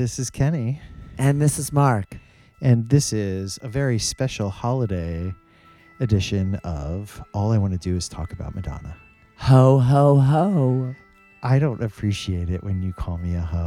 This is Kenny. And this is Mark. And this is a very special holiday edition of All I Wanna Do Is Talk About Madonna. Ho, ho, ho. I don't appreciate it when you call me a ho.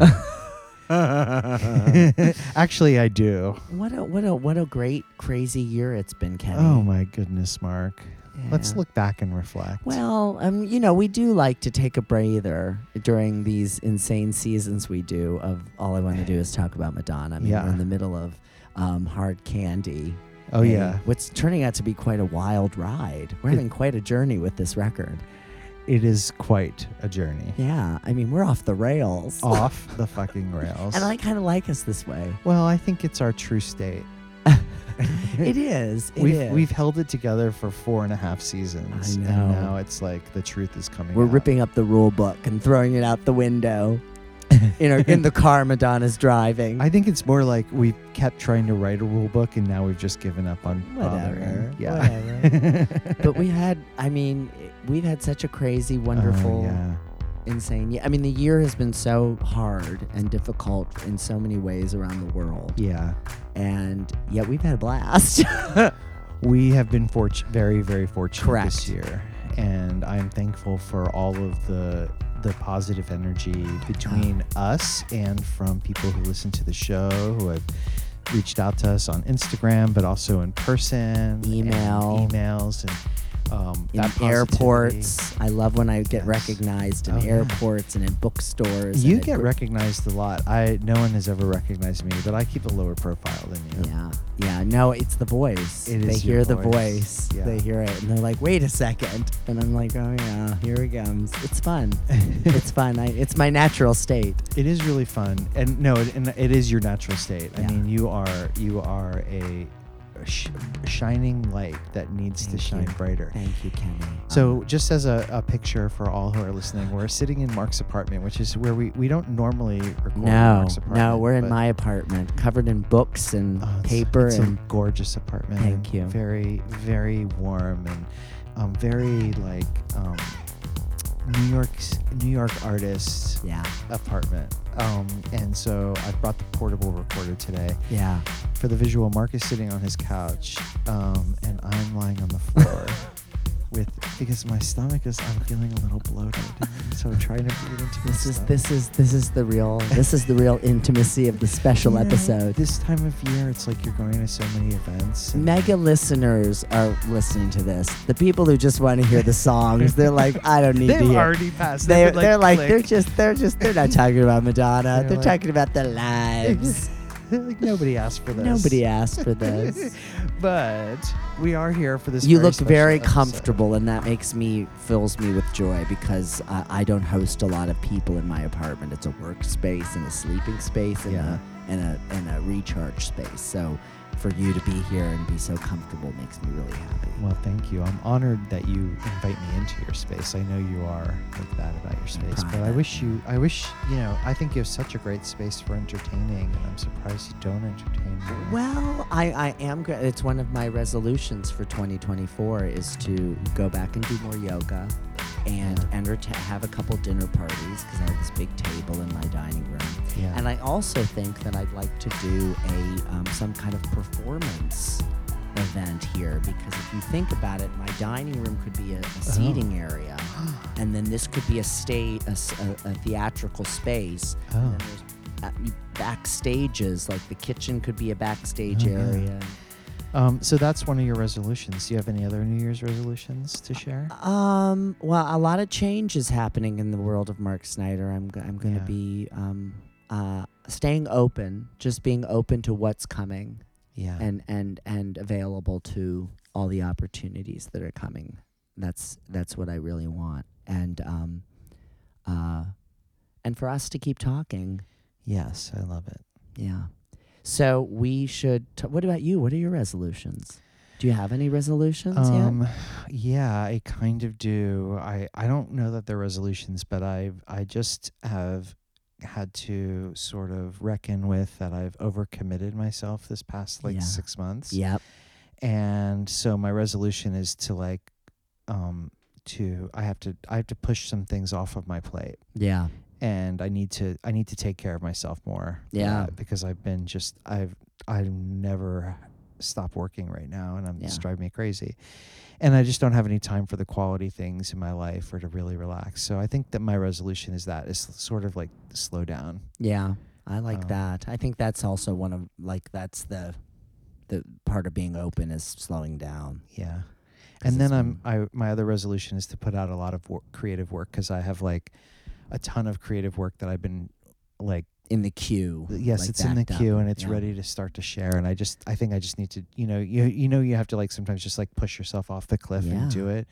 Actually, I do. What a great, crazy year it's been, Kenny. Oh, my goodness, Mark. Yeah. Let's look back and reflect. Well, we do like to take a breather during these insane seasons we do of All I Want to Do Is Talk About Madonna. I mean, yeah. We're in the middle of Hard Candy. Oh, yeah. What's turning out to be quite a wild ride. We're having quite a journey with this record. It is quite a journey. Yeah. I mean, we're off the rails. Off the fucking rails. And I kind of like us this way. Well, I think it's our true state. We've held it together for 4.5 seasons. I know. And now it's like the truth is coming out. We're ripping up the rule book and throwing it out the window in the car Madonna's driving. I think it's more like we kept trying to write a rule book and now we've just given up on bothering. Yeah. Whatever. But we've had such a crazy, wonderful, insane year. I mean, the year has been so hard and difficult in so many ways around the world. Yeah. And yet we've had a blast. We have been very, very fortunate this year. And I'm thankful for all of the positive energy between us and from people who listen to the show, who have reached out to us on Instagram, but also in person. Emails. In airports. I love when I get recognized in airports and in bookstores. You get recognized a lot. No one has ever recognized me, but I keep a lower profile than you. Yeah. Yeah. No, it's the voice. They hear the voice. Yeah. They hear it. And they're like, wait a second. And I'm like, oh, yeah, here it comes. It's fun. It's fun. It's my natural state. It is really fun. And no, it is your natural state. Yeah. I mean, you are a shining light that needs to shine brighter. Thank you, Kenny. So just as a picture for all who are listening, we're sitting in Mark's apartment, which is where we don't normally record in Mark's apartment. No, we're in my apartment, covered in books and paper. It's a gorgeous apartment. Thank you. Very, very warm and very New York artist's apartment. And so I brought the portable recorder today. Yeah. For the visual, Mark is sitting on his couch, and I'm lying on the floor because my stomach I'm feeling a little bloated. So I'm trying to breathe into this. This is the real intimacy of the special episode. This time of year, it's like you're going to so many events. Mega listeners are listening to this. The people who just want to hear the songs, they're like, I don't need to hear. They've already passed. They're not talking about Madonna. They're talking about their lives. Like, nobody asked for this. But we are here for this. You look very comfortable, and that fills me with joy because I don't host a lot of people in my apartment. It's a workspace and a sleeping space and a recharge space. So for you to be here and be so comfortable makes me really happy. Well, thank you. I'm honored that you invite me into your space. I know you are like that about your space, but I think you have such a great space for entertaining, and I'm surprised you don't entertain me. Well, I am. It's one of my resolutions for 2024 is to go back and do more yoga and have a couple dinner parties because I have this big table in my dining room. Yeah. And I also think that I'd like to do some kind of performance event here because if you think about it, my dining room could be a seating area, and then this could be a theatrical space. Oh. And then there's backstages, like the kitchen could be a backstage area. So that's one of your resolutions. Do you have any other New Year's resolutions to share? Well, a lot of change is happening in the world of Mark Snyder. I'm going to be staying open, just being open to what's coming, and available to all the opportunities that are coming. That's what I really want, and for us to keep talking. Yes, I love it. Yeah. So we should. What about you? What are your resolutions? Do you have any resolutions yet? Yeah, I kind of do. I don't know that they're resolutions, but I just have had to sort of reckon with that I've overcommitted myself this past 6 months. Yep. And so my resolution is to I have to push some things off of my plate. Yeah. and I need to take care of myself more. Yeah, because I've never stopped working right now, and it's driving me crazy. And I just don't have any time for the quality things in my life or to really relax. So I think that my resolution is that is sort of like slow down. Yeah, I like that. I think that's also one of that's the part of being open is slowing down. Yeah. And then my other resolution is to put out a lot of creative work, because I have like a ton of creative work that I've been like in the queue. Yes, like it's in the queue and it's ready to start to share. And I think I just need to, you have to like sometimes just like push yourself off the cliff and do it.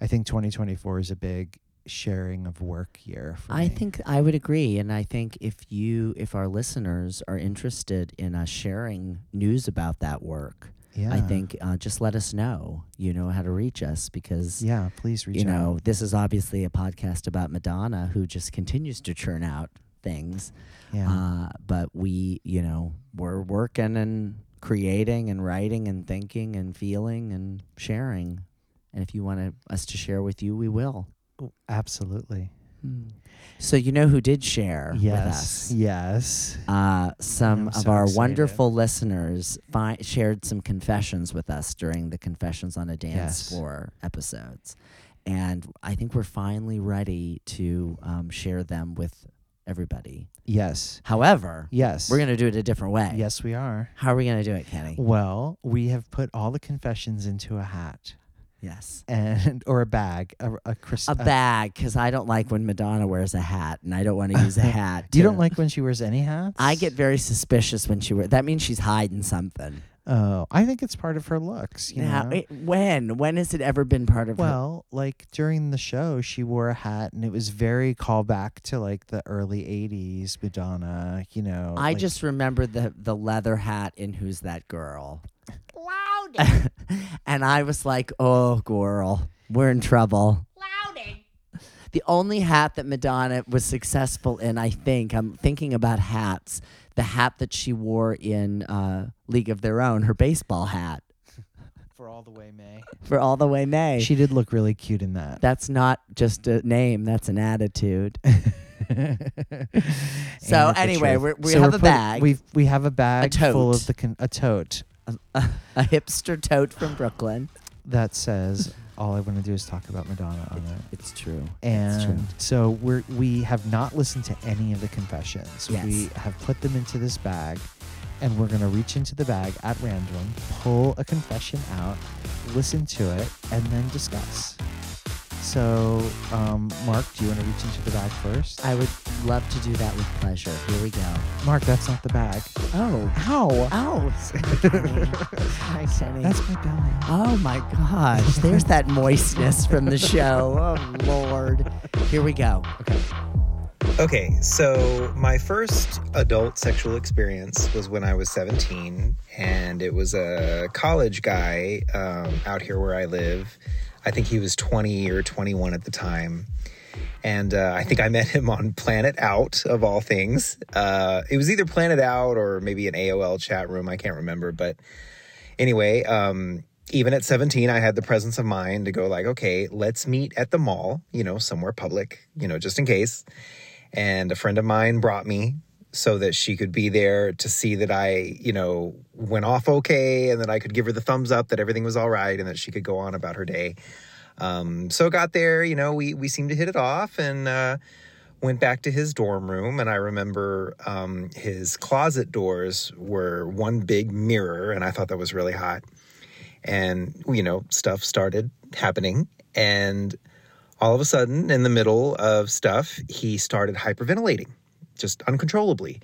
I think 2024 is a big sharing of work year for me. I think I would agree. And I think if our listeners are interested in us sharing news about that work, yeah. I think just let us know, how to reach us, because please reach out. This is obviously a podcast about Madonna, who just continues to churn out things. Yeah. But we, we're working and creating and writing and thinking and feeling and sharing. And if you want us to share with you, we will. Oh, absolutely. So you know who did share with us? Yes. Some of our wonderful listeners shared some confessions with us during the Confessions on a Dance Floor episodes. And I think we're finally ready to share them with everybody. Yes. However, we're going to do it a different way. Yes, we are. How are we going to do it, Kenny? Well, we have put all the confessions into a hat. Yes. Or a bag. A bag, because I don't like when Madonna wears a hat, and I don't want to use a hat. You don't like when she wears any hats? I get very suspicious when she wears... That means she's hiding something. Oh, I think it's part of her looks, you know? When has it ever been part of her? Well, like, during the show, she wore a hat, and it was very callback to, like, the early 80s Madonna, I just remember the leather hat in Who's That Girl? Loudon. And I was like, oh, girl, we're in trouble. Loudon. The only hat that Madonna was successful in, I'm thinking about hats, the hat that she wore in League of Their Own, her baseball hat. For All the Way May. For All the Way May. She did look really cute in that. That's not just a name, that's an attitude. So anyway, we have a bag. We have a bag full of a tote. A hipster tote from Brooklyn that says all I want to do is talk about Madonna on it. It's true. And it's true. So we have not listened to any of the confessions. Yes. We have put them into this bag, and we're going to reach into the bag at random, pull a confession out, listen to it, and then discuss. So, Mark, do you want to reach into the bag first? I would love to do that with pleasure. Here we go. Mark, that's not the bag. Oh. Ow. Ow. Hi, Kenny. That's my belly. Oh, my gosh. There's that moistness from the show. Oh, Lord. Here we go. Okay, so my first adult sexual experience was when I was 17, and it was a college guy out here where I live. I think he was 20 or 21 at the time. And I think I met him on Planet Out, of all things. It was either Planet Out or maybe an AOL chat room. I can't remember. But anyway, even at 17, I had the presence of mind to go like, okay, let's meet at the mall, somewhere public, just in case. And a friend of mine brought me so that she could be there to see that I, went off okay, and that I could give her the thumbs up that everything was all right and that she could go on about her day. So got there, we seemed to hit it off, and went back to his dorm room. And I remember his closet doors were one big mirror, and I thought that was really hot. And, stuff started happening. And all of a sudden, in the middle of stuff, he started hyperventilating. Just uncontrollably.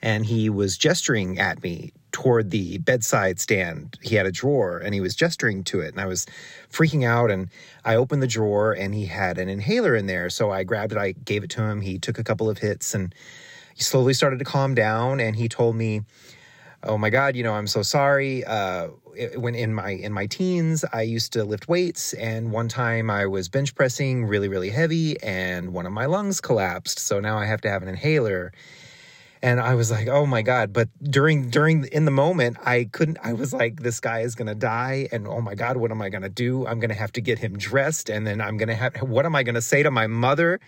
And he was gesturing at me toward the bedside stand. He had a drawer, and he was gesturing to it. And I was freaking out, and I opened the drawer, and he had an inhaler in there. So I grabbed it. I gave it to him. He took a couple of hits, and he slowly started to calm down. And he told me, oh, my God, I'm so sorry. When in my teens, I used to lift weights, and one time I was bench pressing really, really heavy, and one of my lungs collapsed, so now I have to have an inhaler. And I was like, oh, my God. But in the moment, I was like, this guy is going to die, and oh, my God, what am I going to do? I'm going to have to get him dressed, and then what am I going to say to my mother?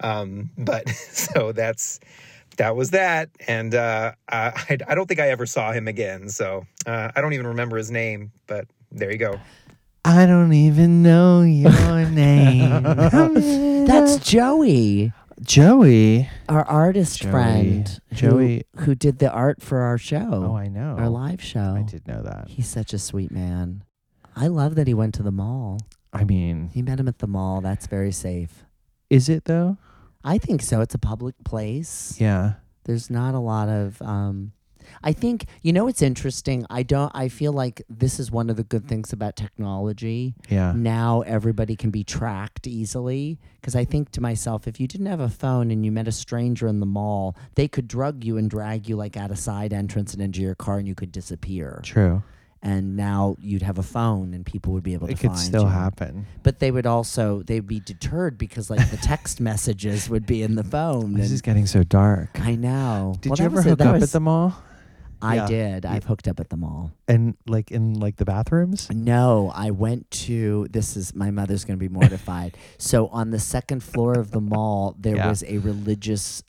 But so that was that. And I don't think I ever saw him again. So I don't even remember his name, but there you go. I don't even know your name. That's Joey. Joey. Our artist friend. Joey. Who did the art for our show. Oh, I know. Our live show. I did know that. He's such a sweet man. I love that he went to the mall. I mean, he met him at the mall. That's very safe. Is it though? I think so. It's a public place. Yeah. There's not a lot of I think, you know, it's interesting. I feel like this is one of the good things about technology. Yeah. Now everybody can be tracked easily. Because I think to myself, if you didn't have a phone and you met a stranger in the mall, they could drug you and drag you like out a side entrance and into your car and you could disappear. True. And now you'd have a phone and people would be able to find you. It could still happen. But they would also, they'd be deterred because like the text messages would be in the phone. This is getting so dark. I know. Did you ever hook up at the mall? I did. I've hooked up at the mall. And like in the bathrooms? No, I went to, this is, my mother's going to be mortified. So on the second floor of the mall, there was a religious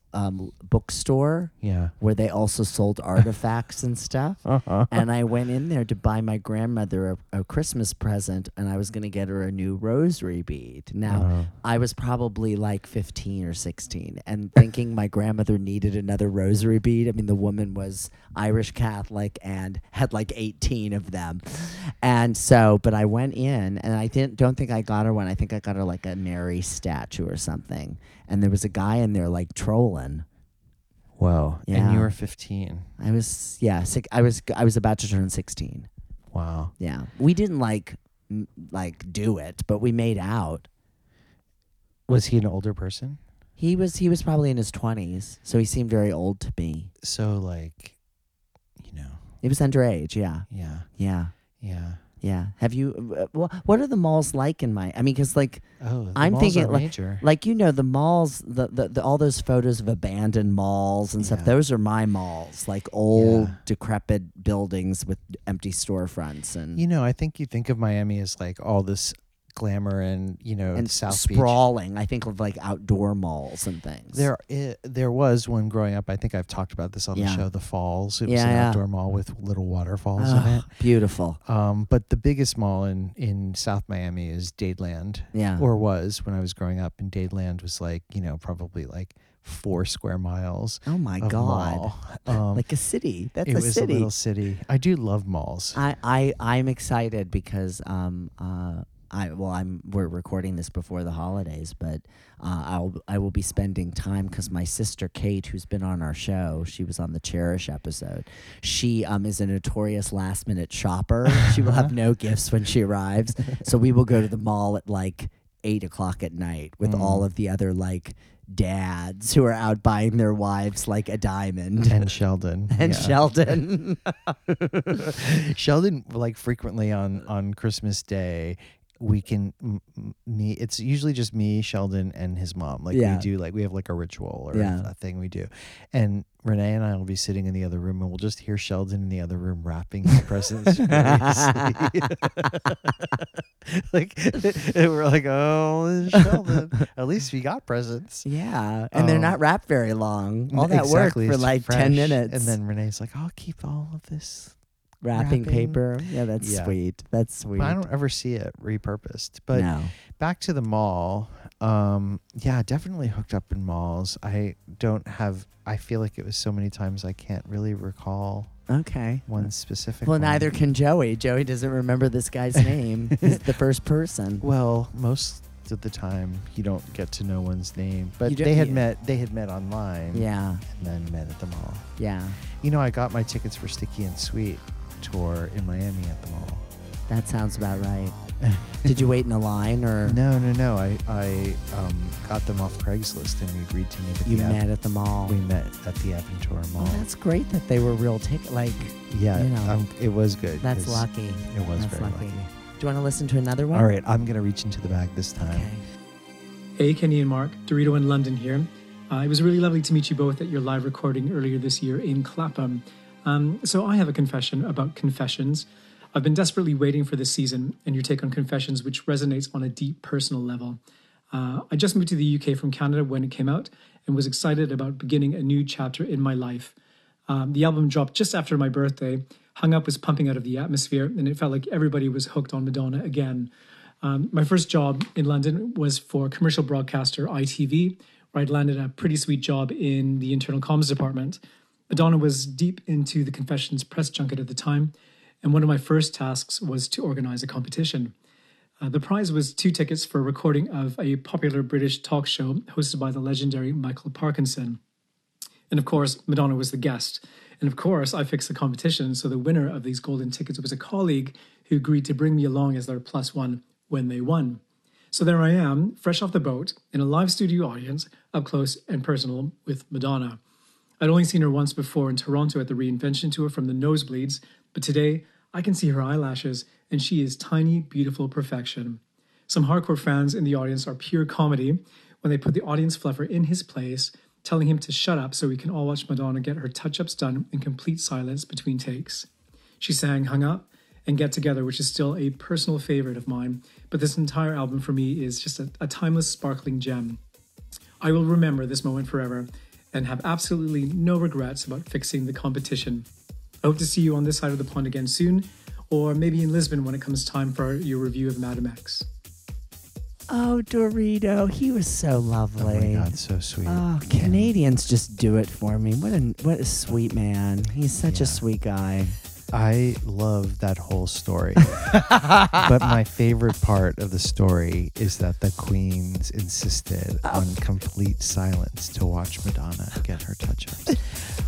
bookstore where they also sold artifacts and stuff. Uh-huh. And I went in there to buy my grandmother a Christmas present, and I was going to get her a new rosary bead. Now, I was probably like 15 or 16 and thinking my grandmother needed another rosary bead. I mean, the woman was Irish Catholic and had like 18 of them. And so, but I went in and I don't think I got her one. I think I got her like a Mary statue or something. And there was a guy in there like trolling. Wow. Yeah. And you were 15. I was, I was about to turn 16. Wow. Yeah. We didn't like do it, but we made out. Was he an older person? He was probably in his 20s, so he seemed very old to me. So like, you know. He was underage, yeah. Yeah. Yeah. Yeah. Yeah. Have you? Well, what are the malls like in my? I mean, because like, I'm thinking like you know, the malls, the all those photos of abandoned malls and stuff. Those are my malls, like old decrepit buildings with empty storefronts and. You know, I think you think of Miami as like all this glamour and you know and South sprawling. Beach. I think of like outdoor malls and things. There was one growing up. I think I've talked about this on the show. The Falls. It was an outdoor mall with little waterfalls in it. Beautiful. But the biggest mall in South Miami is Dadeland. Yeah, or was when I was growing up. And Dadeland was like you know probably like 4 square miles. Oh my god! Like a city. That's a city. It was a little city. I do love malls. I'm excited because we're recording this before the holidays, but I will be spending time because my sister Kate, who's been on our show, she was on the Cherish episode. She is a notorious last minute shopper. She will have no gifts when she arrives, so we will go to the mall at like 8:00 at night with all of the other like dads who are out buying their wives like a diamond and Sheldon. Sheldon like frequently on Christmas Day. We can me. It's usually just me, Sheldon, and his mom. Like we do, like we have like a ritual or a thing we do. And Renee and I will be sitting in the other room, and we'll just hear Sheldon in the other room wrapping his presents. Like and we're like, oh, Sheldon. At least we got presents. Yeah, and they're not wrapped very long. All that work for like fresh. 10 minutes. And then Renee's like, I'll keep all of this. Wrapping paper. Yeah, that's sweet. That's sweet. I don't ever see it repurposed. But back to the mall. Definitely hooked up in malls. I feel like it was so many times I can't really recall one specific one. Well, neither can Joey. Joey doesn't remember this guy's name. He's the first person. Well, most of the time you don't get to know one's name. But they had met online. Yeah. And then met at the mall. Yeah. You know, I got my tickets for Sticky and Sweet Tour in Miami at the mall. That sounds about right. Did you wait in a line or? No. I got them off Craigslist and we agreed to meet. Met at the mall. We met at the Aventura Mall. Well, that's great that they were real tickets. Like you know, it was good. That's lucky. It was very lucky. Do you want to listen to another one? All right, I'm gonna reach into the bag this time. Okay. Hey, Kenny and Mark, Dorito in London here. It was really lovely to meet you both at your live recording earlier this year in Clapham. So I have a confession about Confessions. I've been desperately waiting for this season and your take on Confessions, which resonates on a deep personal level. I just moved to the UK from Canada when it came out and was excited about beginning a new chapter in my life. The album dropped just after my birthday. Hung Up was pumping out of the atmosphere, and it felt like everybody was hooked on Madonna again. My first job in London was for commercial broadcaster ITV, where I'd landed a pretty sweet job in the internal comms department. Madonna was deep into the Confessions press junket at the time, and one of my first tasks was to organize a competition. The prize was 2 tickets for a recording of a popular British talk show hosted by the legendary Michael Parkinson. And of course, Madonna was the guest. And of course, I fixed the competition, so the winner of these golden tickets was a colleague who agreed to bring me along as their +1 when they won. So there I am, fresh off the boat, in a live studio audience, up close and personal with Madonna. I'd only seen her once before in Toronto at the Reinvention Tour from the nosebleeds, but today I can see her eyelashes, and she is tiny, beautiful perfection. Some hardcore fans in the audience are pure comedy when they put the audience fluffer in his place, telling him to shut up so we can all watch Madonna get her touch-ups done in complete silence between takes. She sang Hung Up and Get Together, which is still a personal favorite of mine, but this entire album for me is just a timeless, sparkling gem. I will remember this moment forever and have absolutely no regrets about fixing the competition. I hope to see you on this side of the pond again soon, or maybe in Lisbon when it comes time for your review of Madame X. Oh, Dorito, he was so lovely. Oh my God, so sweet. Oh, yeah. Canadians just do it for me. What a sweet man. He's such a sweet guy. I love that whole story. But my favorite part of the story is that the Queens insisted on complete silence to watch Madonna get her touch-ups.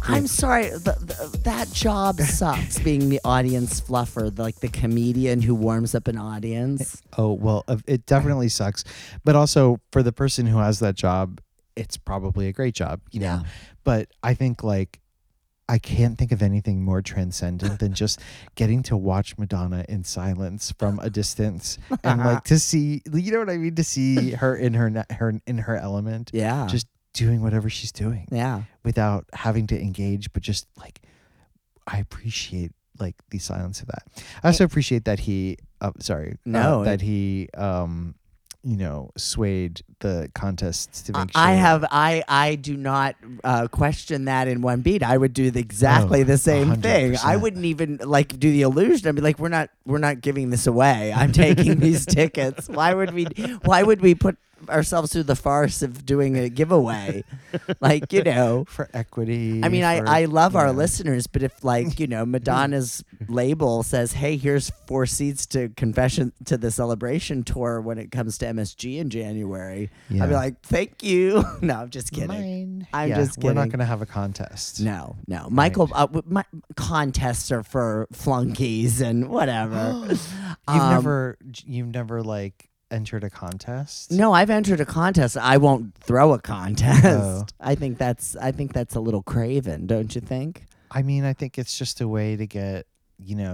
I'm sorry, that job sucks, being the audience fluffer, like the comedian who warms up an audience. Oh, well, it definitely sucks. But also, for the person who has that job, it's probably a great job, you know? Yeah. But I think, I can't think of anything more transcendent than just getting to watch Madonna in silence from a distance and to see, you know what I mean? To see her in her element. Yeah. Just doing whatever she's doing. Yeah. Without having to engage, but just I appreciate the silence of that. I also appreciate that he swayed the contests to make sure. I do not question that in one beat. I would do the same 100%. Thing. I wouldn't even do the illusion. I'd be like, we're not giving this away. I'm taking these tickets. Why would we put ourselves through the farce of doing a giveaway? For equity. I mean, I love our listeners, but if Madonna's label says, hey, here's 4 seats to Confession to the Celebration Tour when it comes to MSG in January, I'd be like, thank you. No, I'm just kidding. Just kidding. We're not going to have a contest. No. Right. Michael, my contests are for flunkies and whatever. You've never entered a contest? No, I've entered a contest. I won't throw a contest. Oh. I think that's a little craven, don't you think? I mean, I think it's just a way to get,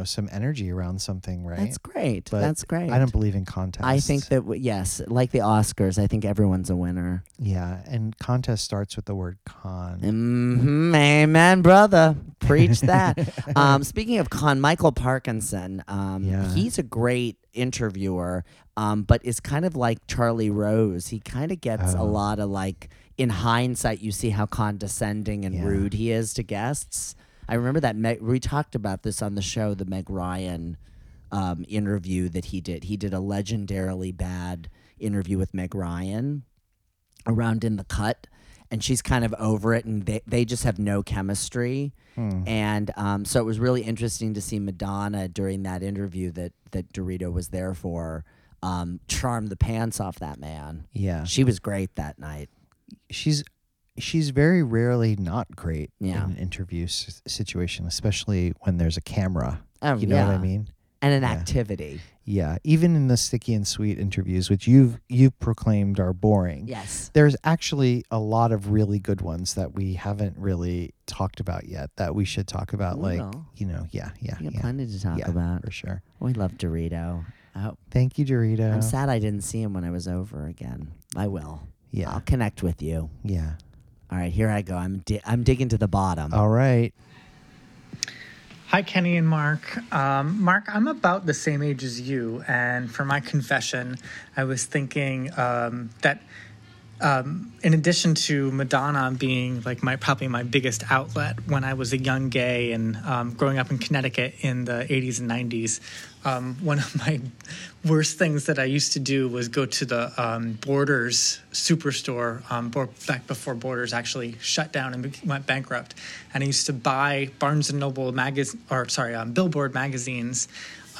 some energy around something, right? That's great. But that's great. I don't believe in contests. I think that, yes, like the Oscars, I think everyone's a winner. Yeah, and contest starts with the word con. Mm-hmm. Amen, brother. Preach that. Speaking of con, Michael Parkinson, he's a great interviewer, but is kind of like Charlie Rose. He kind of gets a lot of in hindsight, you see how condescending and rude he is to guests. I remember that we talked about this on the show, the Meg Ryan interview that he did. He did a legendarily bad interview with Meg Ryan around In the Cut, and she's kind of over it, and they just have no chemistry. And so it was really interesting to see Madonna during that interview that Dorito was there for charm the pants off that man. Yeah. She was great that night. She's very rarely not great in an interview situation, especially when there's a camera. Oh, you know what I mean? And an activity. Yeah, even in the Sticky and Sweet interviews, which you've proclaimed are boring. Yes. There's actually a lot of really good ones that we haven't really talked about yet that we should talk about. We have plenty to talk about. For sure. We love Dorito. Oh. Thank you, Dorito. I'm sad I didn't see him when I was over again. I will. Yeah. I'll connect with you. Yeah. All right, here I go. I'm digging to the bottom. All right. Hi, Kenny and Mark. Mark, I'm about the same age as you, and for my confession, I was thinking that in addition to Madonna being like probably my biggest outlet when I was a young gay and growing up in Connecticut in the 80s and 90s, one of my worst things that I used to do was go to the Borders superstore, back before Borders actually shut down and went bankrupt. And I used to buy Barnes & Noble Billboard magazines,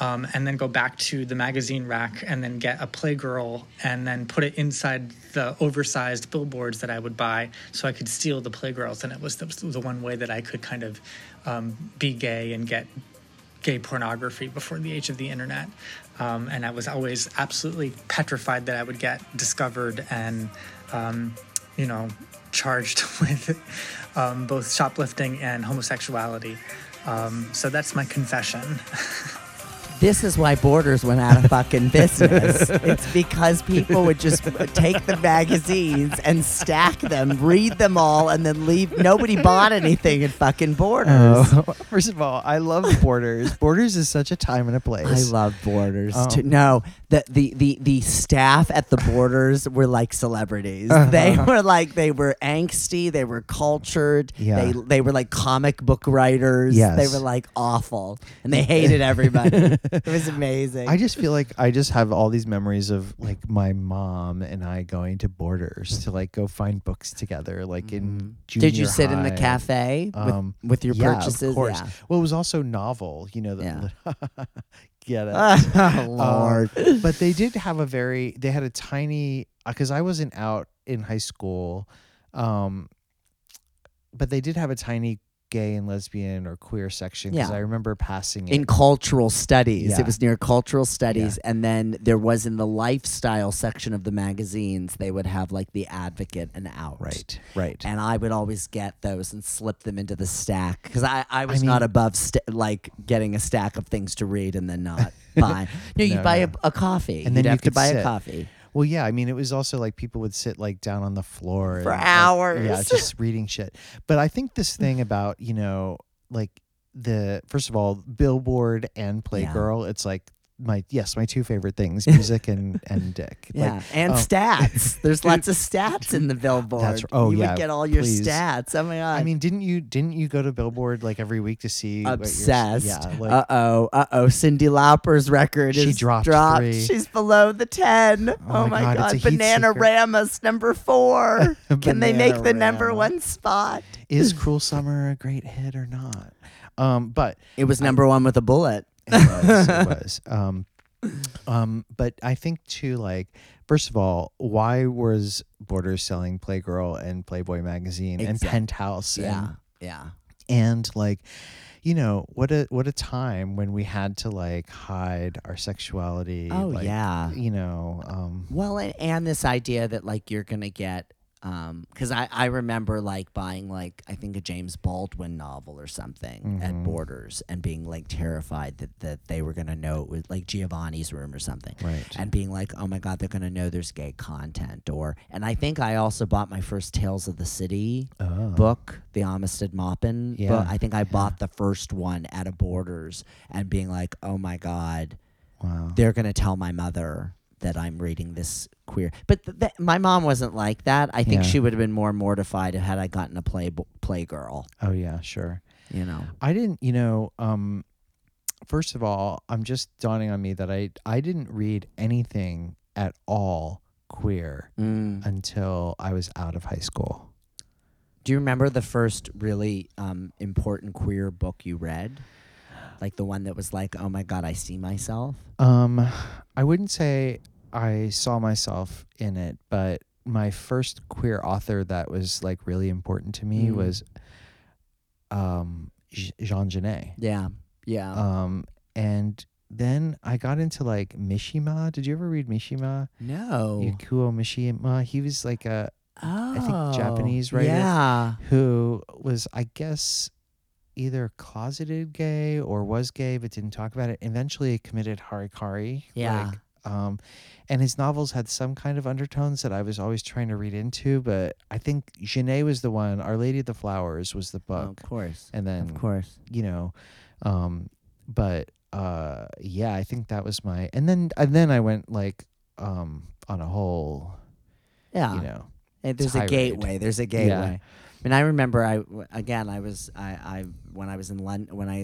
and then go back to the magazine rack and then get a Playgirl and then put it inside the oversized billboards that I would buy so I could steal the Playgirls. And it was the one way that I could kind of be gay and get gay pornography before the age of the internet. And I was always absolutely petrified that I would get discovered and, charged with both shoplifting and homosexuality. So that's my confession. This is why Borders went out of fucking business. It's because people would just take the magazines and stack them, read them all, and then leave. Nobody bought anything at fucking Borders. Oh. First of all, I love Borders. Borders is such a time and a place. I love Borders too. No, the staff at the Borders were like celebrities. Uh-huh. They were angsty. They were cultured. Yeah. They were like comic book writers. Yes. They were like awful, and they hated everybody. It was amazing. I just feel like I just have all these memories of like my mom and I going to Borders to like go find books together, like in junior high. Did you sit in the cafe with your purchases? Of course. Yeah. Well, it was also novel, Get it. Oh, Lord. But they did have a tiny, because I wasn't out in high school, but they did have a tiny gay and lesbian or queer section, because I remember passing it. In cultural studies. Yeah. It was near cultural studies. Yeah. And then there was in the lifestyle section of the magazines, they would have like the Advocate and Out. Right. And I would always get those and slip them into the stack, because I mean, not above like getting a stack of things to read and then not buy. A coffee. And then you'd have to buy a coffee. Well, yeah, I mean, it was also like people would sit like down on the floor for hours. Yeah, just reading shit. But I think this thing about, first of all, Billboard and Playgirl, it's like my two favorite things, music and dick. Yeah, stats. There's lots of stats in the Billboard. You would get all your stats. Oh my God. I mean, didn't you go to Billboard like every week to see? Obsessed. Uh-oh. Cindy Lauper's record is dropped. She's below the 10. Oh my God. Bananarama's number 4. Can they make the number 1 spot? Is Cruel Summer a great hit or not? But it was number 1 with a bullet. It was. But I think too, like, first of all, why was Borders selling Playgirl and Playboy magazine and Penthouse? And like, what a time when we had to like hide our sexuality. Oh like, yeah. Well, and this idea that like you're gonna get. Because I remember like buying like I think a James Baldwin novel or something at Borders and being like terrified that they were gonna know it was like Giovanni's Room or something, right? And being like, oh my God, they're gonna know there's gay content. And I think I also bought my first Tales of the City book, the Amistad Maupin book. I think I bought the first one at a Borders and being like, oh my God, wow, they're gonna tell my mother that I'm reading this queer. But my mom wasn't like that. I think she would have been more mortified had I gotten a Playgirl. Oh, yeah, sure. I didn't, first of all, I'm just dawning on me that I didn't read anything at all queer until I was out of high school. Do you remember the first really important queer book you read? Like the one that was like, oh my God, I see myself? I wouldn't say I saw myself in it, but my first queer author that was like really important to me was Jean Genet. Yeah, yeah. And then I got into like Mishima. Did you ever read Mishima? No. Yakuo Mishima. He was like I think Japanese writer who was, I guess, either closeted gay or was gay but didn't talk about it. Eventually committed harikari. Yeah. And his novels had some kind of undertones that I was always trying to read into, but I think Genet was the one. Our Lady of the Flowers was the book. Oh, of course. And then, of course, But yeah, I think that was my, and then I went like on a whole, yeah, you know, there's tirade. There's a gateway. Yeah. I mean, I remember when I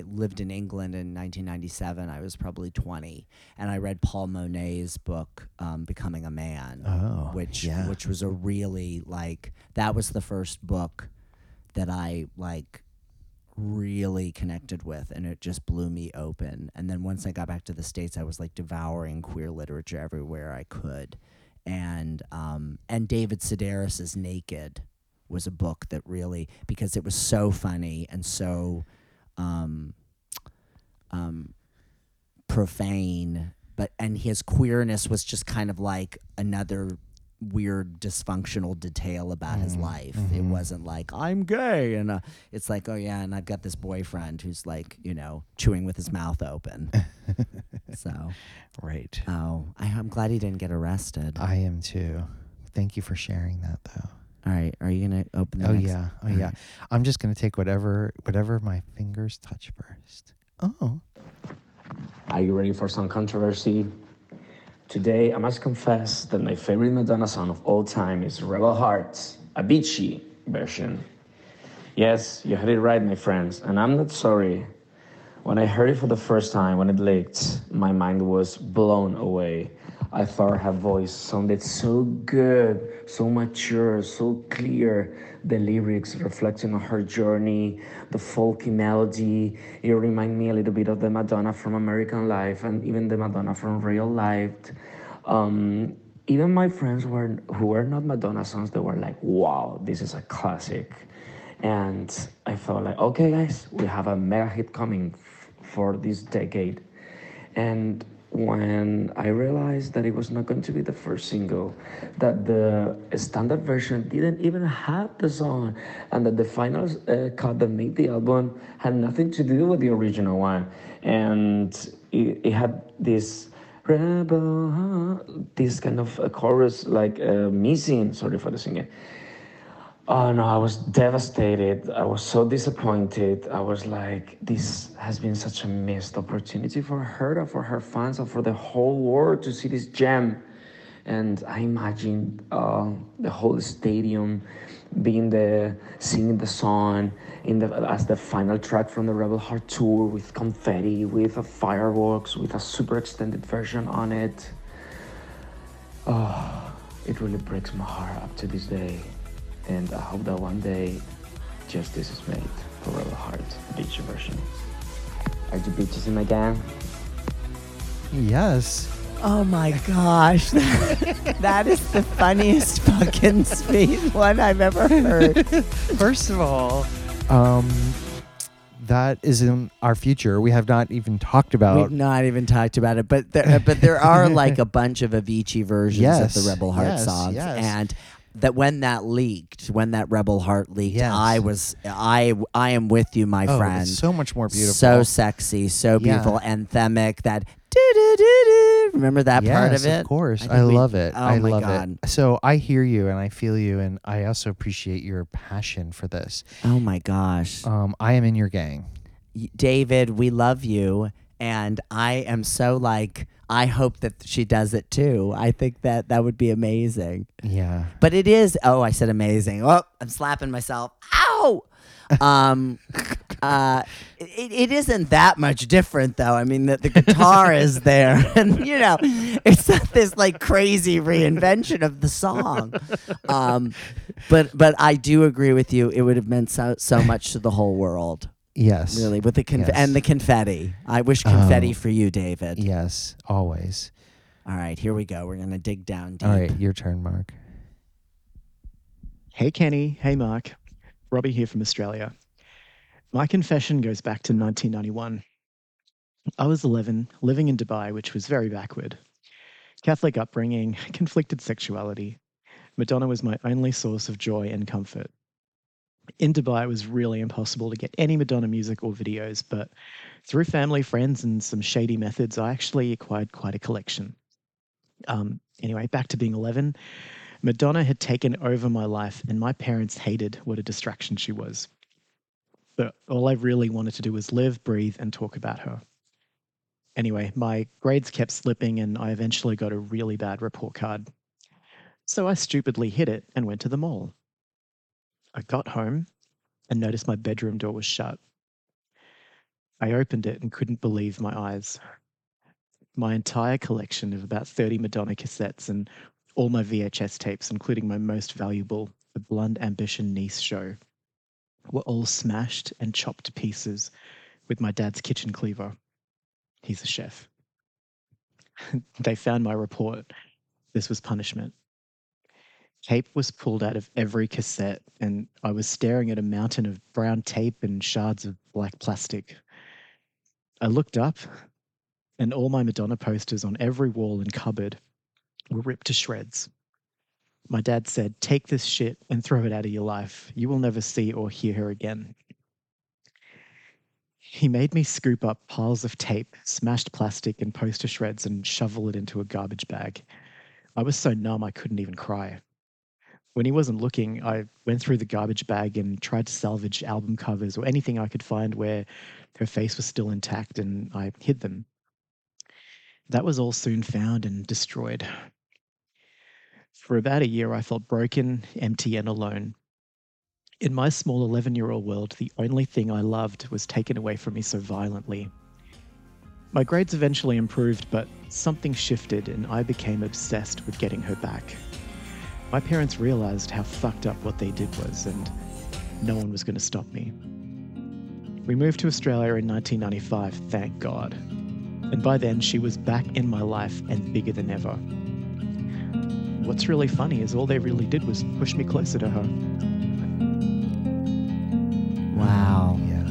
lived in England in 1997, I was probably 20, and I read Paul Monet's book, Becoming a Man, which was a really, like, that was the first book that I, like, really connected with, and it just blew me open. And then once I got back to the States, I was, like, devouring queer literature everywhere I could. And David Sedaris's Naked was a book that really, because it was so funny and so profane, and his queerness was just kind of like another weird dysfunctional detail about his life. Mm-hmm. It wasn't like, I'm gay, and it's like, oh yeah, and I've got this boyfriend who's like, you know, chewing with his mouth open. So right. Oh, I'm glad he didn't get arrested. I am too. Thank you for sharing that though. All right, are you gonna open the next? Yeah, oh yeah. Right. I'm just gonna take whatever my fingers touch first. Oh. Are you ready for some controversy? Today, I must confess that my favorite Madonna song of all time is Rebel Heart, Avicii version. Yes, you heard it right, my friends, and I'm not sorry. When I heard it for the first time, when it leaked, my mind was blown away. I thought her voice sounded so good, so mature, so clear. The lyrics reflecting on her journey, the folky melody. It reminded me a little bit of the Madonna from American Life and even the Madonna from Real Life. Even my friends who were not Madonna fans, they were like, wow, this is a classic. And I felt like, okay, guys, we have a mega hit coming for this decade. And when I realized that it was not going to be the first single, that the standard version didn't even have the song, and that the final cut that made the album had nothing to do with the original one, and it had this rebel, this kind of a chorus like missing. Sorry for the singing. Oh no, I was devastated. I was so disappointed. I was like, this has been such a missed opportunity for her and for her fans and for the whole world to see this gem. And I imagined the whole stadium being there, singing the song as the final track from the Rebel Heart tour, with confetti, with fireworks, with a super extended version on it. Oh, it really breaks my heart up to this day. And I hope that one day justice is made for Rebel Heart, the beach version. Are you bitches in again? Yes. Oh my gosh. That is the funniest fucking speed one I've ever heard. First of all, that is in our future. We have not even talked about it. We've not even talked about it, but there are like a bunch of Avicii versions of the Rebel Heart songs. Yes. And that when that Rebel Heart leaked, yes. I am with you, my friend. It's so much more beautiful. So sexy, so beautiful, anthemic, that do-do-do-do. Remember that part of it? Yes, of course. I love it. I love it. So I hear you and I feel you, and I also appreciate your passion for this. Oh my gosh. I am in your gang. David, we love you, and I am so like, I hope that she does it too. I think that would be amazing. Yeah. But it is. Oh, I said amazing. Oh, I'm slapping myself. Ow. It isn't that much different though. I mean, the guitar is there, and you know, it's not this like crazy reinvention of the song. But I do agree with you. It would have meant so much to the whole world. Yes. Really, with the and the confetti. I wish confetti for you, David. Yes, always. All right, here we go. We're going to dig down deep. All right, your turn, Mark. Hey, Kenny. Hey, Mark. Robbie here from Australia. My confession goes back to 1991. I was 11, living in Dubai, which was very backward. Catholic upbringing, conflicted sexuality. Madonna was my only source of joy and comfort. In Dubai, it was really impossible to get any Madonna music or videos, but through family, friends, and some shady methods, I actually acquired quite a collection. Anyway, back to being 11. Madonna had taken over my life, and my parents hated what a distraction she was. that all I really wanted to do was live, breathe, and talk about her. Anyway, my grades kept slipping and I eventually got a really bad report card. So I stupidly hid it and went to the mall. I got home and noticed my bedroom door was shut. I opened it and couldn't believe my eyes. My entire collection of about 30 Madonna cassettes and all my VHS tapes, including my most valuable, the Blonde Ambition Niece show, were all smashed and chopped to pieces with my dad's kitchen cleaver. He's a chef. They found my report. This was punishment. Tape was pulled out of every cassette, and I was staring at a mountain of brown tape and shards of black plastic. I looked up, and all my Madonna posters on every wall and cupboard were ripped to shreds. My dad said, "Take this shit and throw it out of your life. You will never see or hear her again." He made me scoop up piles of tape, smashed plastic and poster shreds and shovel it into a garbage bag. I was so numb I couldn't even cry. When he wasn't looking, I went through the garbage bag and tried to salvage album covers or anything I could find where her face was still intact, and I hid them. That was all soon found and destroyed. For about a year, I felt broken, empty, and alone. In my small 11-year-old world, the only thing I loved was taken away from me so violently. My grades eventually improved, but something shifted, and I became obsessed with getting her back. My parents realized how fucked up what they did was, and no one was going to stop me. We moved to Australia in 1995, thank God. And by then, she was back in my life and bigger than ever. What's really funny is all they really did was push me closer to her. Wow. Yeah.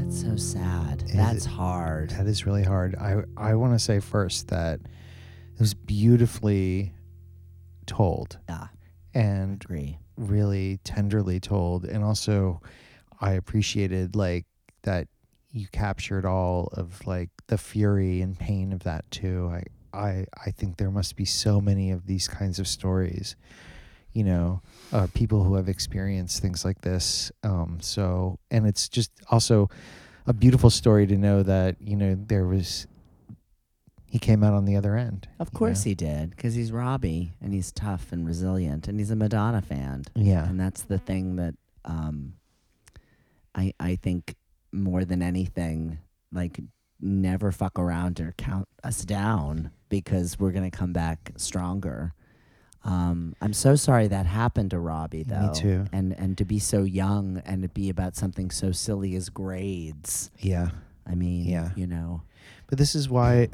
That's so sad. That's hard. That is really hard. I want to say first that it was beautifully told. Yeah. And really tenderly told. And also, I appreciated like that you captured all of like the fury and pain of that too. I think there must be so many of these kinds of stories, you know, people who have experienced things like this. So, and it's just also a beautiful story to know that, you know, he came out on the other end. Of course he did, because he's Robbie and he's tough and resilient and he's a Madonna fan. Yeah. And that's the thing that I think more than anything, like, never fuck around or count us down, because we're going to come back stronger. I'm so sorry that happened to Robbie, though. Me too. And to be so young and to be about something so silly as grades. Yeah. I mean, you know. But this is why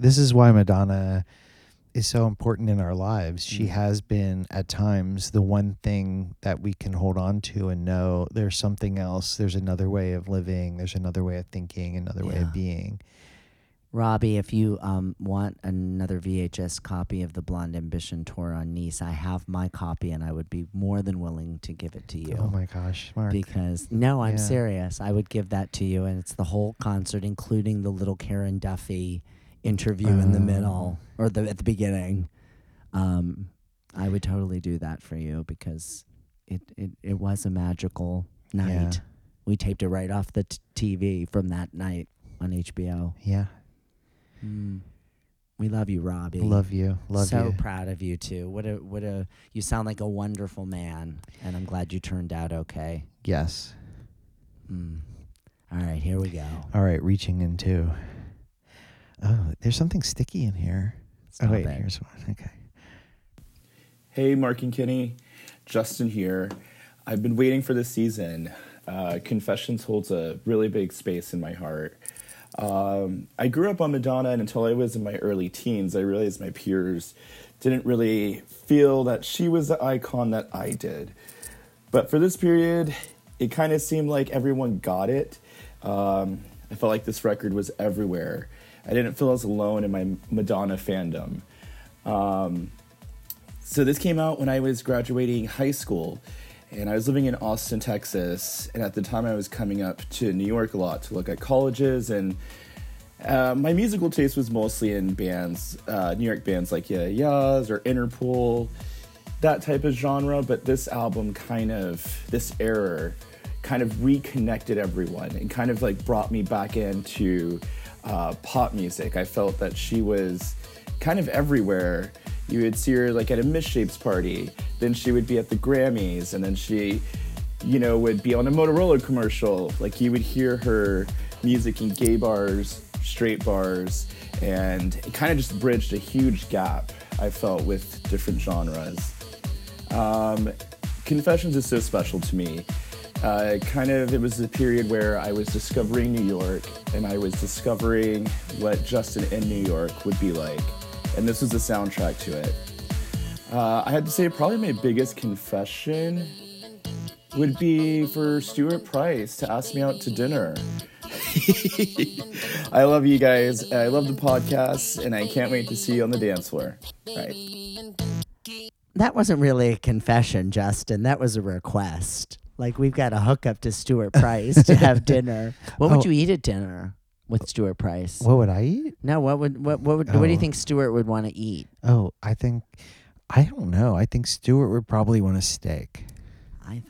Madonna is so important in our lives. She has been, at times, the one thing that we can hold on to and know there's something else, there's another way of living, there's another way of thinking, another way of being. Robbie, if you want another VHS copy of the Blonde Ambition tour on Nice, I have my copy and I would be more than willing to give it to you. Oh my gosh, Mark. Because, no, I'm serious. I would give that to you, and it's the whole concert, including the little Karen Duffy interview in the middle or at the beginning. I would totally do that for you, because it was a magical night. Yeah. We taped it right off the TV from that night on HBO. Yeah. We love you, Robbie. Love you. So proud of you too. What a you sound like a wonderful man, and I'm glad you turned out okay. Yes. All right, here we go. All right, reaching in too. Oh, there's something sticky in here. Here's one. Okay. Hey, Mark and Kenny. Justin here. I've been waiting for this season. Confessions holds a really big space in my heart. I grew up on Madonna, and until I was in my early teens, I realized my peers didn't really feel that she was the icon that I did. But for this period, it kind of seemed like everyone got it. I felt like this record was everywhere. I didn't feel as alone in my Madonna fandom. So this came out when I was graduating high school, and I was living in Austin, Texas. And at the time, I was coming up to New York a lot to look at colleges. And my musical taste was mostly in bands, New York bands like Yeah Yeahs or Interpol, that type of genre. But this album kind of, this era kind of reconnected everyone and kind of like brought me back into pop music. I felt that she was kind of everywhere. You would see her like at a Misshapes party, then she would be at the Grammys, and then she, you know, would be on a Motorola commercial. Like you would hear her music in gay bars, straight bars, and it kind of just bridged a huge gap, I felt, with different genres. Confessions is so special to me. It was the period where I was discovering New York, and I was discovering what Justin in New York would be like. And this was the soundtrack to it. I had to say probably my biggest confession would be for Stuart Price to ask me out to dinner. I love you guys. I love the podcast, and I can't wait to see you on the dance floor. All right. That wasn't really a confession, Justin. That was a request. Like, we've got a hookup to Stuart Price to have dinner. What would you eat at dinner with Stuart Price? What would I eat? No, what do you think Stuart would want to eat? Oh, I don't know. I think Stuart would probably want a steak.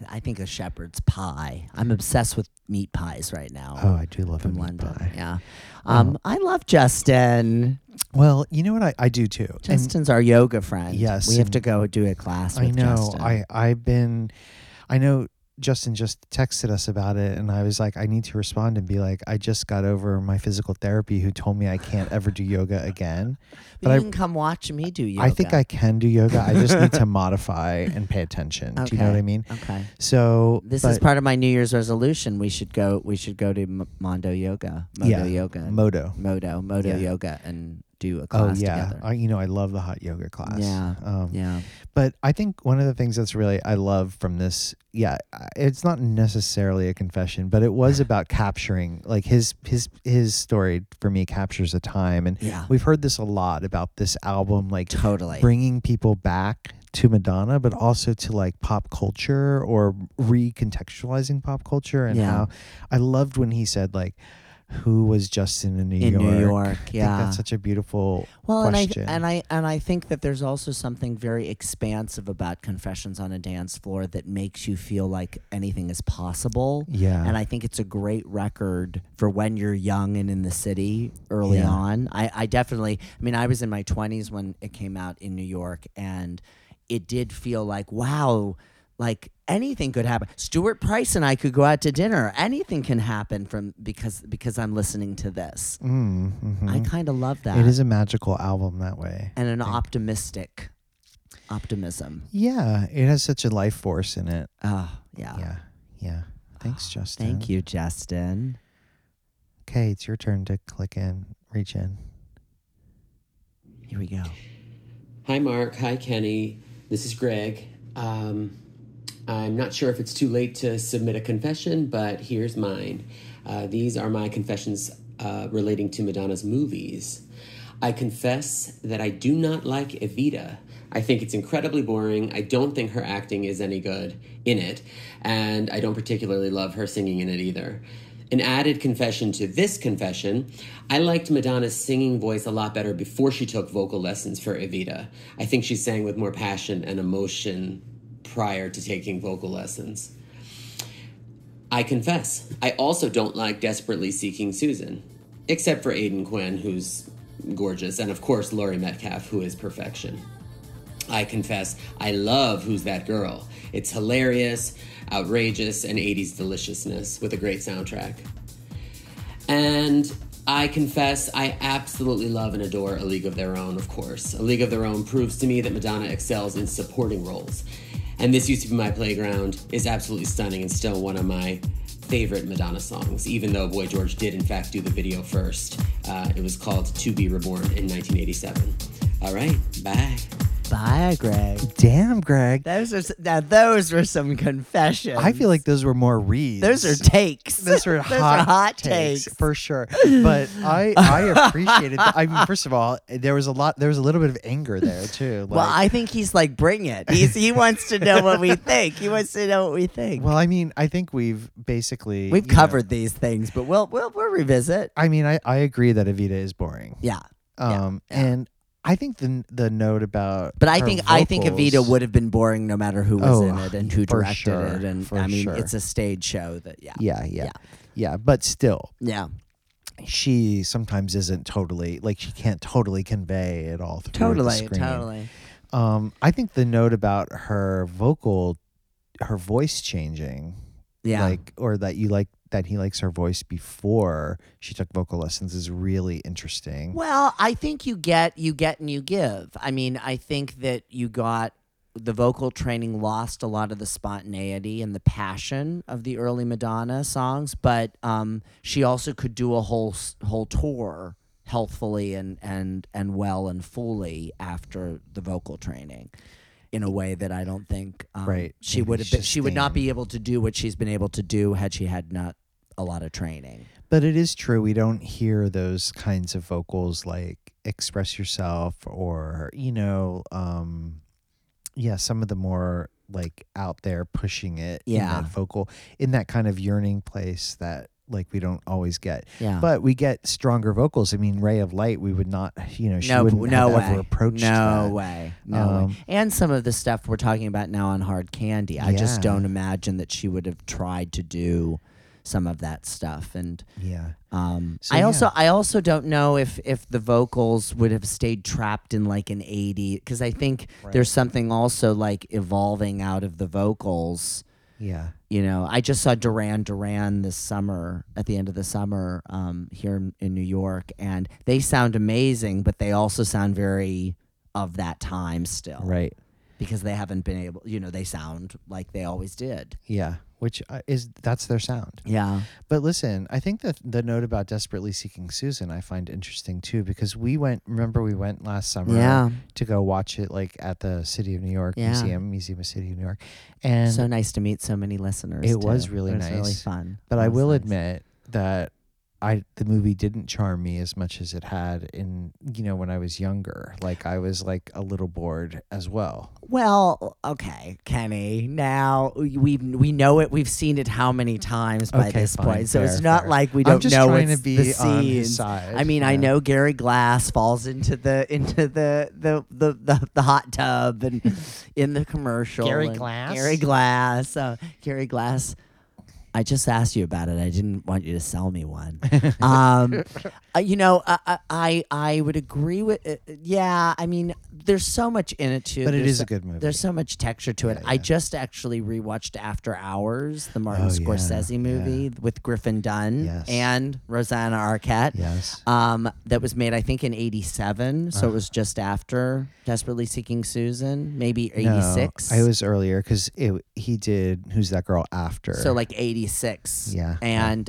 I think a shepherd's pie. I'm obsessed with meat pies right now. Oh, I do love a meat pie. Yeah. I love Justin. Well, you know what? I do too. Justin's our yoga friend. Yes. We have to go do a class with Justin. I know. Justin just texted us about it, and I was like, I need to respond and be like, I just got over my physical therapy who told me I can't ever do yoga again. But you can come watch me do yoga. I think I can do yoga. I just need to modify and pay attention. Okay. Do you know what I mean? Okay. So this is part of my New Year's resolution. We should go to Mondo Yoga. Modo yeah. Yoga and do a class together. I love the hot yoga class. Yeah. But I think one of the things that's really I love from this, it's not necessarily a confession, but it was about capturing, like, his story for me captures a time, and we've heard this a lot about this album, like totally bringing people back to Madonna, but also to like pop culture or recontextualizing pop culture, and how I loved when he said like, who was Justin in New York? In New York, I think that's such a beautiful question. And I think that there's also something very expansive about Confessions on a Dance Floor that makes you feel like anything is possible. Yeah. And I think it's a great record for when you're young and in the city early on. I was in my 20s when it came out in New York, and it did feel like, wow, like anything could happen. Stuart Price and I could go out to dinner. Anything can happen because I'm listening to this. I kind of love that. It is a magical album that way. And an optimistic optimism. Yeah, it has such a life force in it. Oh, yeah. Yeah, yeah. Thanks, Justin. Thank you, Justin. Okay, it's your turn to click in, reach in. Here we go. Hi, Mark. Hi, Kenny. This is Greg. I'm not sure if it's too late to submit a confession, but here's mine. These are my confessions relating to Madonna's movies. I confess that I do not like Evita. I think it's incredibly boring. I don't think her acting is any good in it, and I don't particularly love her singing in it either. An added confession to this confession, I liked Madonna's singing voice a lot better before she took vocal lessons for Evita. I think she sang with more passion and emotion prior to taking vocal lessons. I confess, I also don't like Desperately Seeking Susan, except for Aidan Quinn, who's gorgeous, and of course, Laurie Metcalf, who is perfection. I confess, I love Who's That Girl? It's hilarious, outrageous, and 80s deliciousness with a great soundtrack. And I confess, I absolutely love and adore A League of Their Own, of course. A League of Their Own proves to me that Madonna excels in supporting roles. And This Used to Be My Playground is absolutely stunning and still one of my favorite Madonna songs, even though Boy George did, in fact, do the video first. It was called To Be Reborn in 1987. All right, bye. Bye, Greg. Damn, Greg. Those were some confessions. I feel like those were more reads. Those are takes. Those were hot takes. For sure. But I appreciated that. I mean, first of all, there was a little bit of anger there too. Like, well, I think he's like, bring it. He wants to know what we think. Well, I mean, I think we've covered these things, but we'll revisit. I mean, I agree that Evita is boring. Yeah. And I think the note about but I her think vocals, I think Evita would have been boring no matter who was in it and who directed it, and I mean it's a stage show that yeah, but still she sometimes isn't totally like she can't totally convey it all through the screen. I think the note about her vocal, her voice changing, like or that you like that he likes her voice before she took vocal lessons is really interesting. Well, I think you get and you give. I mean, I think that you got the vocal training lost a lot of the spontaneity and the passion of the early Madonna songs, but she also could do a whole tour healthfully and well and fully after the vocal training. In a way that I don't think she would have been, she would not be able to do what she's been able to do had she had not a lot of training. But it is true. We don't hear those kinds of vocals like Express Yourself or, you know, some of the more like out there pushing it in that vocal, in that kind of yearning place that like we don't always get. Yeah. But we get stronger vocals. I mean, Ray of Light, we would not, you know, she wouldn't have ever approached that. No way. And some of the stuff we're talking about now on Hard Candy, I just don't imagine that she would have tried to do some of that stuff. And I also don't know if the vocals would have stayed trapped in like an 80s, because I think there's something also like evolving out of the vocals. Yeah. You know, I just saw Duran Duran this summer, at the end of the summer, here in New York, and they sound amazing, but they also sound very of that time still. Right. Because they haven't been able, you know, they sound like they always did. Yeah, which that's their sound. Yeah. But listen, I think that the note about Desperately Seeking Susan I find interesting too, because we went last summer to go watch it like at the City of New York Museum of City of New York. And so nice to meet so many listeners. It was really nice. It was really fun. But I will admit that the movie didn't charm me as much as it had in, you know, when I was younger. Like, I was, like, a little bored as well. Well, okay, Kenny. Now, we know it. We've seen it how many times by this point. So it's not like we don't know what's the scenes. I'm just trying to be on his side. I mean, I know Gary Glass falls into the hot tub and in the commercial. Gary Glass. Gary Glass. I just asked you about it. I didn't want you to sell me one. You know, I would agree with it. Yeah, I mean, there's so much in it, too. But it is a good movie. There's so much texture to it. Yeah. I just actually rewatched After Hours, the Martin Scorsese movie with Griffin Dunn and Rosanna Arquette. Yes. That was made, I think, in 87. So it was just after Desperately Seeking Susan, maybe 86. No, it was earlier because he did Who's That Girl after. So like 86. Yeah. And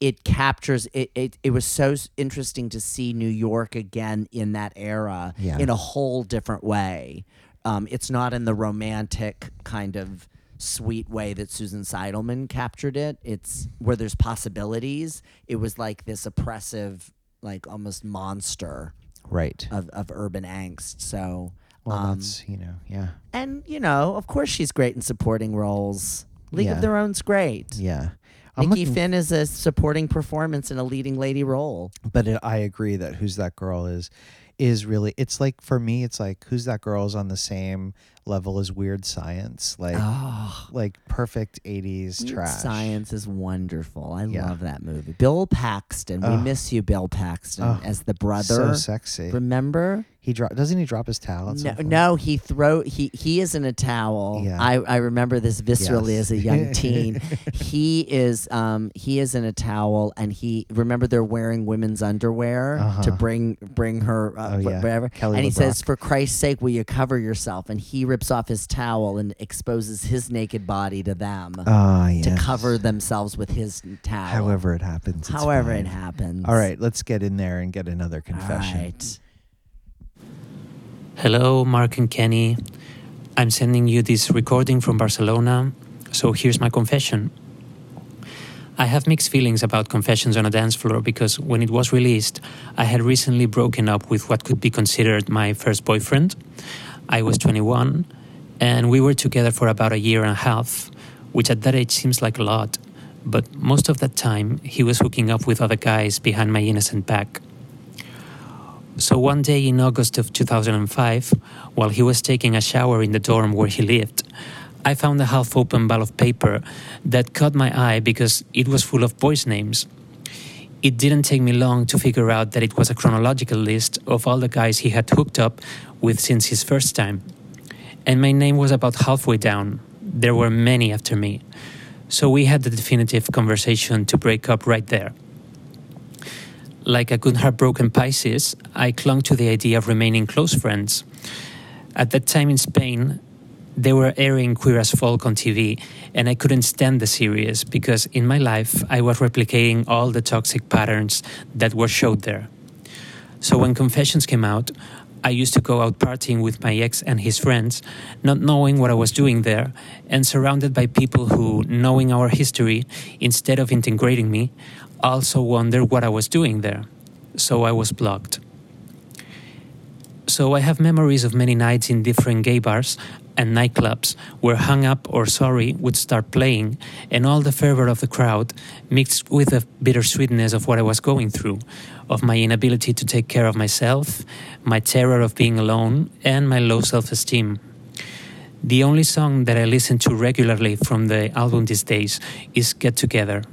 it captures it was so interesting to see New York again in that era in a whole different way. It's not in the romantic kind of sweet way that Susan Seidelman captured it. It's where there's possibilities. It was like this oppressive, like almost monster of urban angst. So that's, you know, And, you know, of course she's great in supporting roles. League of Their Own's great. Yeah. Nikki Finn is a supporting performance in a leading lady role. But I agree that Who's That Girl is really, it's like, for me, it's like Who's That Girl is on the same level as Weird Science. Like perfect 80s Weird trash. Weird Science is wonderful. I love that movie. Bill Paxton. We miss you, Bill Paxton, as the brother. So sexy. Remember? Doesn't he drop his towel? No, he is in a towel. Yeah. I remember this viscerally as a young teen. He is in a towel, and they're wearing women's underwear to bring her whatever. Kelly and LeBrock. He says, "For Christ's sake, will you cover yourself?" And he rips off his towel and exposes his naked body to them to cover themselves with his towel. However it happens. All right, let's get in there and get another confession. All right. Hello, Mark and Kenny. I'm sending you this recording from Barcelona, so here's my confession. I have mixed feelings about Confessions on a Dance Floor because when it was released, I had recently broken up with what could be considered my first boyfriend. I was 21, and we were together for about a year and a half, which at that age seems like a lot, but most of that time, he was hooking up with other guys behind my innocent back. So one day in August of 2005, while he was taking a shower in the dorm where he lived, I found a half-open ball of paper that caught my eye because it was full of boys' names. It didn't take me long to figure out that it was a chronological list of all the guys he had hooked up with since his first time. And my name was about halfway down. There were many after me. So we had the definitive conversation to break up right there. Like a good heartbroken Pisces, I clung to the idea of remaining close friends. At that time in Spain, they were airing Queer as Folk on TV, and I couldn't stand the series because in my life I was replicating all the toxic patterns that were showed there. So when Confessions came out, I used to go out partying with my ex and his friends, not knowing what I was doing there, and surrounded by people who, knowing our history, instead of integrating me, also wondered what I was doing there. So I was blocked. So I have memories of many nights in different gay bars and nightclubs where Hung Up or Sorry would start playing, and all the fervor of the crowd mixed with the bittersweetness of what I was going through, of my inability to take care of myself, my terror of being alone, and my low self-esteem. The only song that I listen to regularly from the album these days is Get Together,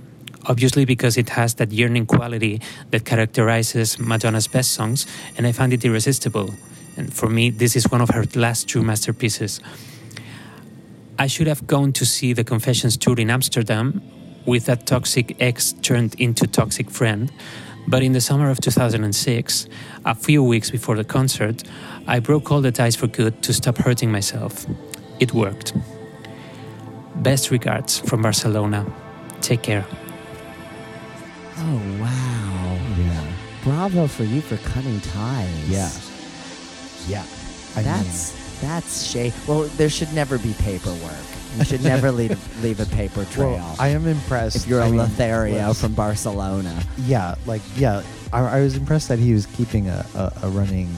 obviously because it has that yearning quality that characterizes Madonna's best songs, and I find it irresistible. And for me, this is one of her last true masterpieces. I should have gone to see the Confessions tour in Amsterdam with that toxic ex turned into toxic friend, but in the summer of 2006, a few weeks before the concert, I broke all the ties for good to stop hurting myself. It worked. Best regards from Barcelona. Take care. Oh, wow. Yeah. Bravo for you for cutting ties. Yeah. Yeah, that's shame. Well, there should never be paperwork. You should never leave a paper trail. Well, I am impressed. If you're a Lothario from Barcelona. Yeah, I was impressed that he was keeping a running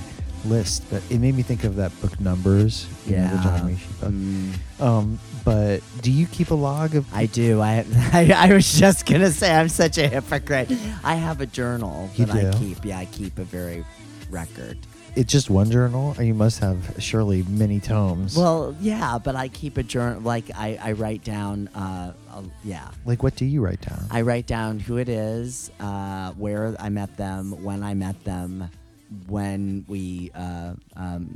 list. But it made me think of that book Numbers. Yeah. The John Ricci book. But do you keep a log of? I do. I was just gonna say I'm such a hypocrite. I have a journal that I keep. Yeah, I keep a very record. It's just one journal? You must have surely many tomes. Well, yeah, but I keep a journal. Like, I write down, yeah. Like, what do you write down? I write down who it is, where I met them, when we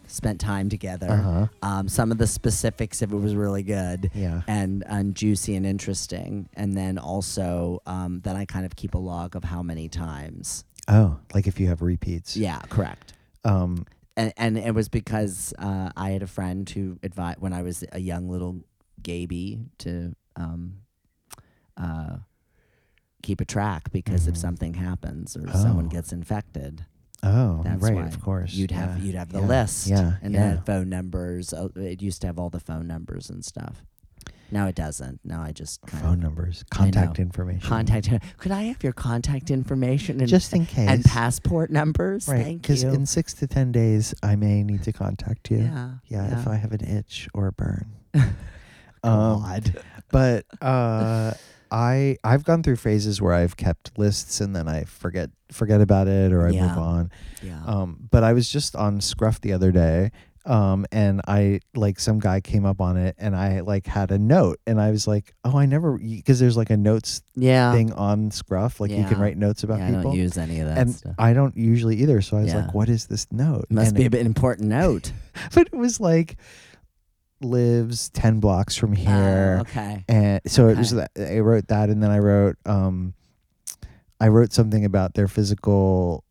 spent time together. Uh-huh. Some of the specifics, if it was really good, yeah, and juicy and interesting. And then also, then I kind of keep a log of how many times. Oh, like if you have repeats. Yeah, correct. And it was because I had a friend who advised when I was a young little gaby to keep a track because if something happens or someone gets infected, that's right, of course, you'd have the list, and then phone numbers. It used to have all the phone numbers and stuff. Now it doesn't. Now I just phone numbers, contact information. Could I have your contact information and just in case and passport numbers? Right, thank you. Because in 6 to 10 days, I may need to contact you. Yeah. If I have an itch or a burn. God. But I've gone through phases where I've kept lists and then I forget about it or I move on. Yeah. But I was just on Scruff the other day. And I some guy came up on it and I had a note and I was like, oh, I never, because there's a notes thing on Scruff. You can write notes about people. I don't use any of that and stuff. I don't usually either. So I was what is this note? Must be an important note. But it was lives 10 blocks from here. Okay. And so it was that I wrote that. And then I wrote something about their physical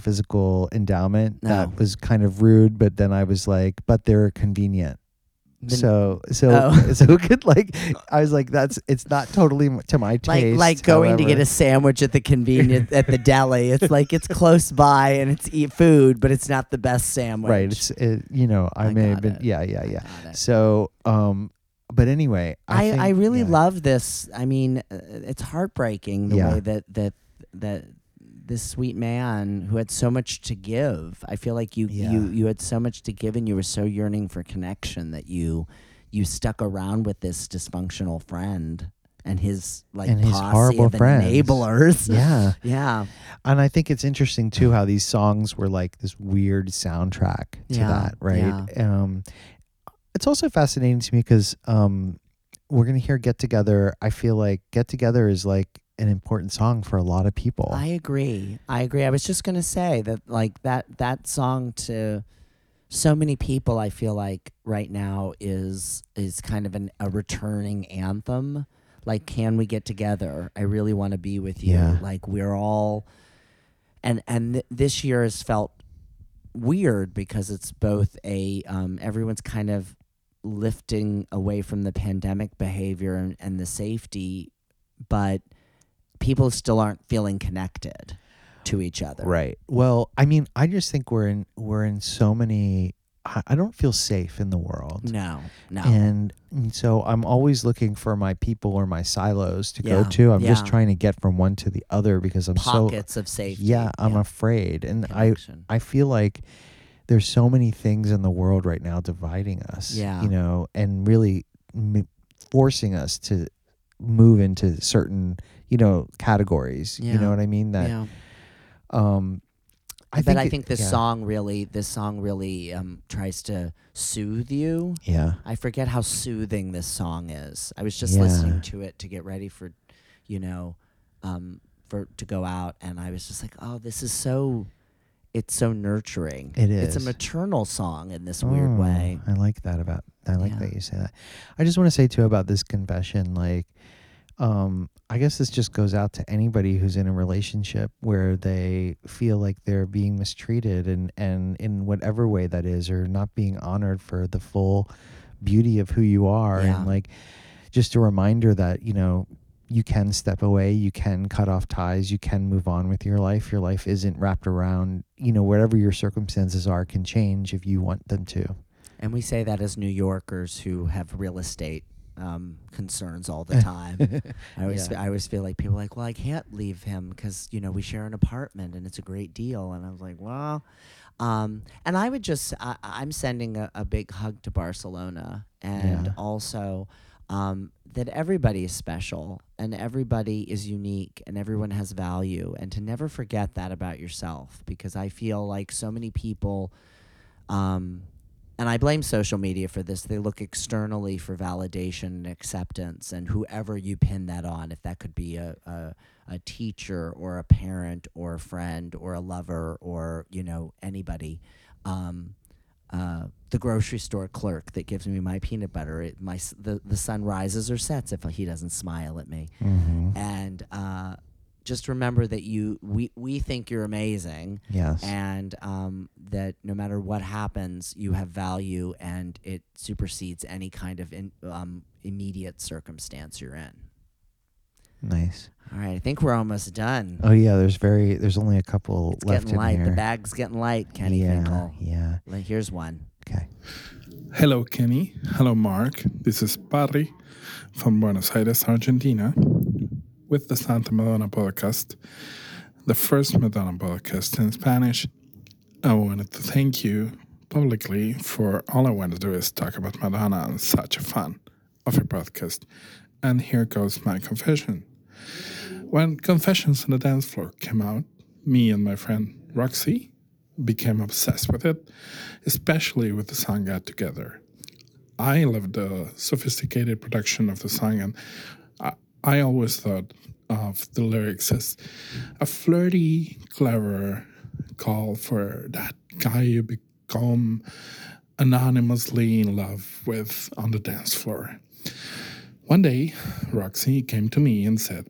endowment that was kind of rude, but then I was but they're convenient. So who could I was it's not totally to my taste. Like going however. To get a sandwich at the convenience at the deli. It's it's close by and it's eat food, but it's not the best sandwich. Right. I may have been it. Yeah. So but anyway, I really love this. I mean, it's heartbreaking the way that this sweet man who had so much to give. I feel like you had so much to give and you were so yearning for connection that you stuck around with this dysfunctional friend and his posse of enablers. Yeah. Yeah. And I think it's interesting too how these songs were like this weird soundtrack to that, right? Yeah. It's also fascinating to me because we're going to hear Get Together. I feel like Get Together is like an important song for a lot of people. I agree. I was just going to say that like that song to so many people, I feel like right now is kind of a returning anthem. Like, can we get together? I really want to be with you. Yeah. Like, we're all... And this year has felt weird because it's both a... everyone's kind of lifting away from the pandemic behavior and the safety, but people still aren't feeling connected to each other. Right. Well, I mean, I just think we're in so many... I don't feel safe in the world. No. And so I'm always looking for my people or my silos to go to. I'm just trying to get from one to the other because I'm pockets of safety. Yeah, I'm afraid. And connection. I feel like there's so many things in the world right now dividing us, you know, and really forcing us to move into certain, you know, categories. Yeah. You know what I mean? That, I think this song really tries to soothe you. Yeah. I forget how soothing this song is. I was just listening to it to get ready for, you know, to go out, and I was just like, oh, this is so, it's so nurturing. It is. It's a maternal song in this weird way. I like that that you say that. I just want to say too about this confession, like, I guess this just goes out to anybody who's in a relationship where they feel like they're being mistreated and in whatever way that is, or not being honored for the full beauty of who you are. Yeah. And like, just a reminder that, you know, you can step away, you can cut off ties, you can move on with your life. Your life isn't wrapped around, you know, whatever your circumstances are can change if you want them to. And we say that as New Yorkers who have real estate concerns all the time. I always feel like people are like, well, I can't leave him because, you know, we share an apartment and it's a great deal. And I was like, well, and I would just, I'm sending a big hug to Barcelona, and also that everybody is special and everybody is unique and everyone has value, and to never forget that about yourself, because I feel like so many people, and I blame social media for this, they look externally for validation and acceptance, and whoever you pin that on, if that could be a teacher or a parent or a friend or a lover or, you know, anybody. The grocery store clerk that gives me my peanut butter, the sun rises or sets if he doesn't smile at me. Mm-hmm. And just remember that we think you're amazing. Yes. And that no matter what happens, you have value, and it supersedes any kind of immediate circumstance you're in. Nice. All right, I think we're almost done. Oh yeah, there's only a couple it's left getting light. Here. The bag's getting light, Kenny. Yeah. Well, here's one. Okay. Hello, Kenny. Hello, Mark. This is Parry from Buenos Aires, Argentina, with the Santa Madonna podcast, the first Madonna podcast in Spanish. I wanted to thank you publicly for All I Want to Do Is Talk About Madonna, and such a fan of your podcast. And here goes my confession. When Confessions on a Dance Floor came out, me and my friend Roxy became obsessed with it, especially with the song Get Together. I loved the sophisticated production of the song, and I always thought of the lyrics as a flirty, clever call for that guy you become anonymously in love with on the dance floor. One day, Roxy came to me and said,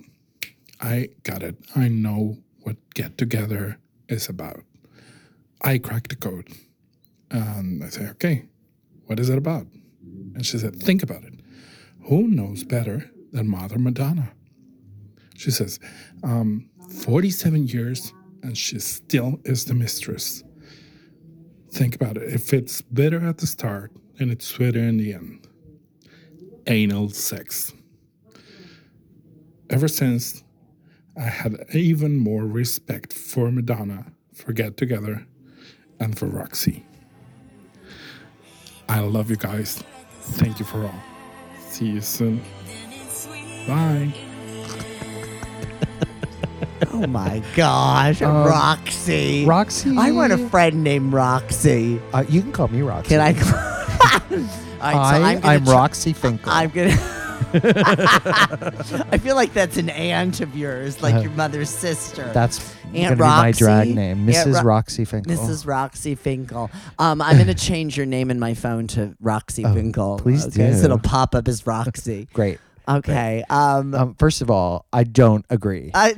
I got it. I know what Get Together is about. I cracked the code. And I said, okay, what is it about? And she said, think about it. Who knows better than Mother Madonna? She says, 47 years and she still is the mistress. Think about it. If it's bitter at the start, then it's sweeter in the end. Anal sex. Ever since, I had even more respect for Madonna, for Get Together, and for Roxy. I love you guys. Thank you for all. See you soon. Bye. Oh my gosh, Roxy. Roxy. I want a friend named Roxy. You can call me Roxy. Can I? I'm Roxy Finkel. I'm going to. I feel like that's an aunt of yours, like your mother's sister. That's going to be my drag name, Mrs. Roxy Finkel. Mrs. Roxy Finkel. I'm going to change your name in my phone to Roxy Finkel. Please do. So it'll pop up as Roxy. Great. Okay. Great. First of all, I don't agree. No. I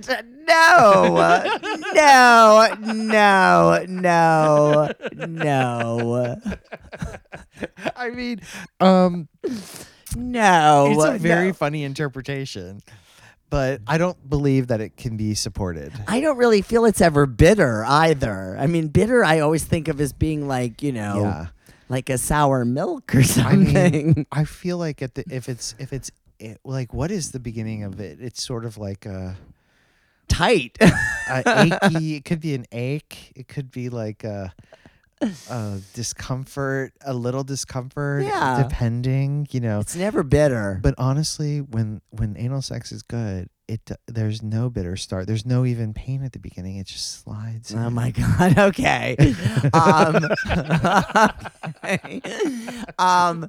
mean, no. It's a very funny interpretation, but I don't believe that it can be supported. I don't really feel it's ever bitter either. I mean, bitter I always think of as being like, you know, like a sour milk or something. I mean, I feel like if it's what is the beginning of it? It's sort of like a tight. Achy. It could be an ache. It could be like a discomfort, a little discomfort, depending, you know. It's never bitter. But honestly, when anal sex is good, there's no bitter start. There's no even pain at the beginning. It just slides. Oh my God. Okay. Okay.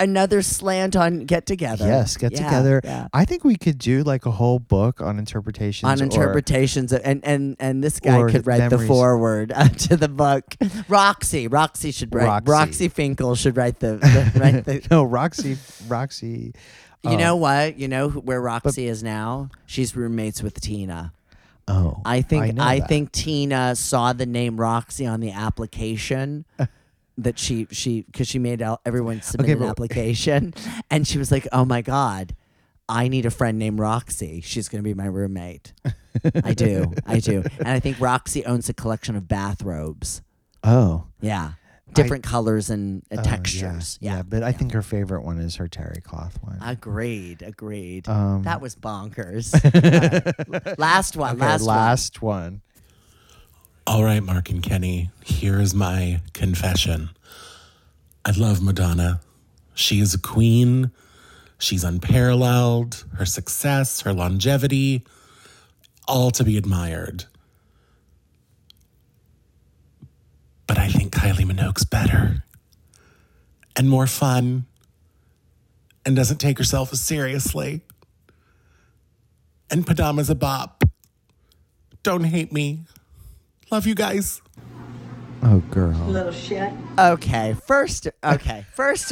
Another slant on Get Together. Yes, Get Together. Yeah. I think we could do like a whole book on interpretations. And this guy could write the foreword to the book. Roxy should write. Roxy Finkel should write the no, Roxy. You know what? You know where Roxy is now? She's roommates with Tina. Oh, I think Tina saw the name Roxy on the application that she because she made everyone submit an application, and she was like, "Oh my God, I need a friend named Roxy. She's going to be my roommate." I do, and I think Roxy owns a collection of bathrobes. Oh, yeah. Different colors and textures. Yeah. But I think her favorite one is her terry cloth one. Agreed. That was bonkers. Last one. All right, Mark and Kenny, here is my confession. I love Madonna. She is a queen. She's unparalleled. Her success, her longevity, all to be admired. But I think Kylie Minogue's better and more fun and doesn't take herself as seriously. And Padma's a bop. Don't hate me. Love you guys. Oh, girl. Little shit. Okay, first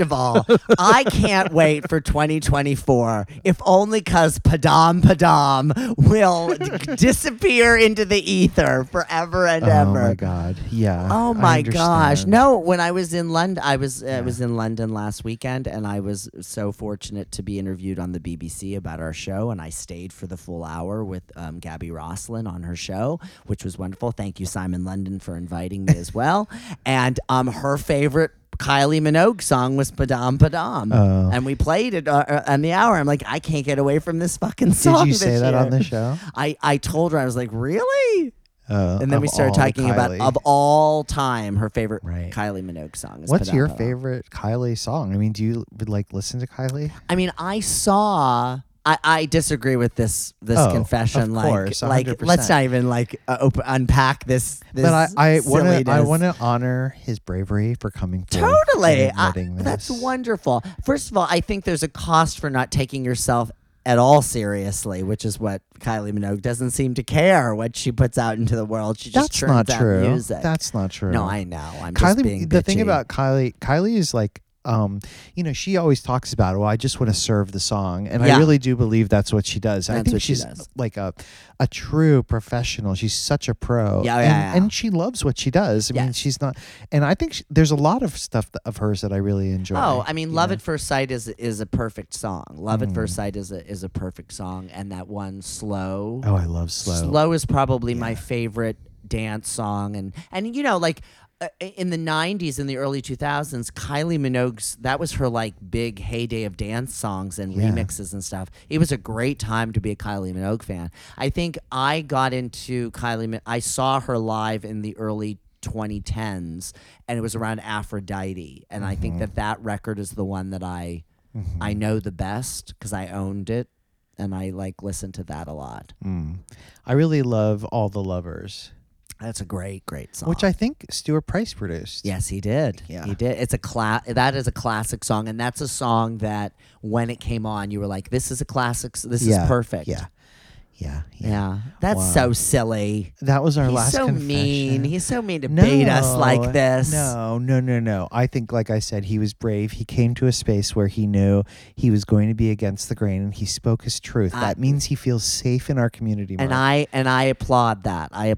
of all, I can't wait for 2024. If only because Padma will disappear into the ether forever and ever. Oh, my God. Yeah. Oh, my gosh. No, when I was in London, I was in London last weekend, and I was so fortunate to be interviewed on the BBC about our show, and I stayed for the full hour with Gabby Roslin on her show, which was wonderful. Thank you, Simon London, for inviting me as well. And her favorite Kylie Minogue song was Padam Padam. Oh. And we played it on the hour. I'm like, I can't get away from this fucking song. Did you say that on the show? I told her, I was like, really? And then we started talking about, of all time, her favorite Kylie Minogue song is What's your favorite Kylie song? I mean, do you like listen to Kylie? I mean, I disagree with this confession. Of course, like let's not even unpack this. But I want to honor his bravery for coming forward. Totally, that's wonderful. First of all, I think there's a cost for not taking yourself at all seriously, which is what Kylie Minogue doesn't seem to care what she puts out into the world. She just churns out music. That's not true. No, I know. I'm just being bitchy. The thing about Kylie is like. You know, she always talks about, well, I just want to serve the song. And I really do believe that's what she does. I think she's like a true professional. She's such a pro. And she loves what she does. I mean, she's not. And I think there's a lot of stuff of hers that I really enjoy. Oh, I mean, Love at First Sight is a perfect song. Love at First Sight is a perfect song. And that one, Slow. Oh, I love Slow. Slow is probably my favorite dance song. And you know, like... in the 90s, in the early 2000s, Kylie Minogue's, that was her like big heyday of dance songs and remixes and stuff. It was a great time to be a Kylie Minogue fan. I think I got into I saw her live in the early 2010s, and it was around Aphrodite. And I think that record is the one that I Mm-hmm. I know the best because I owned it, and I like listen to that a lot. Mm. I really love All the Lovers. That's a great, great song. Which I think Stuart Price produced. Yes, he did. Yeah. He did. It's a that is a classic song, and that's a song that when it came on, you were like, this is a classic. This is perfect. Yeah. Yeah, yeah, yeah. That's so silly. That was our last confession. He's so mean to bait us like this. No. I think, like I said, he was brave. He came to a space where he knew he was going to be against the grain, and he spoke his truth. That means he feels safe in our community. And I applaud that. I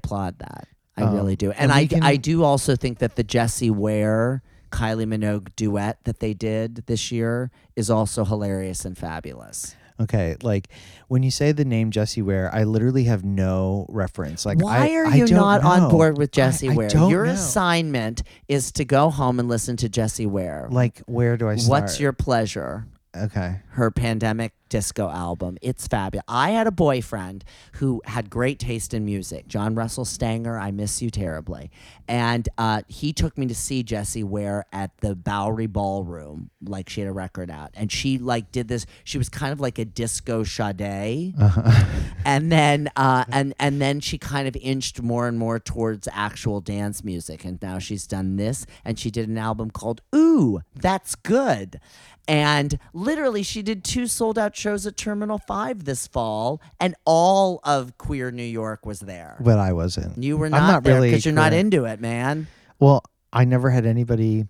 really do. And I do also think that the Jessie Ware, Kylie Minogue duet that they did this year is also hilarious and fabulous. Okay, like when you say the name Jessie Ware, I literally have no reference. Like, why are you not on board with Jessie Ware? Your assignment is to go home and listen to Jessie Ware. Like, where do I start? What's Your Pleasure? Okay. Her pandemic disco album. It's fabulous. I had a boyfriend who had great taste in music. John Russell Stanger, I miss you terribly. And he took me to see Jessie Ware at the Bowery Ballroom. Like, she had a record out. And she, like, did this. She was kind of like a disco Sade. Uh-huh. And then and then she kind of inched more and more towards actual dance music. And now she's done this. And she did an album called Ooh, That's Good. And literally, she did 2 sold-out shows at Terminal 5 this fall, and all of queer New York was there. But I wasn't. You were not there because you're not into it, man. Well, I never had anybody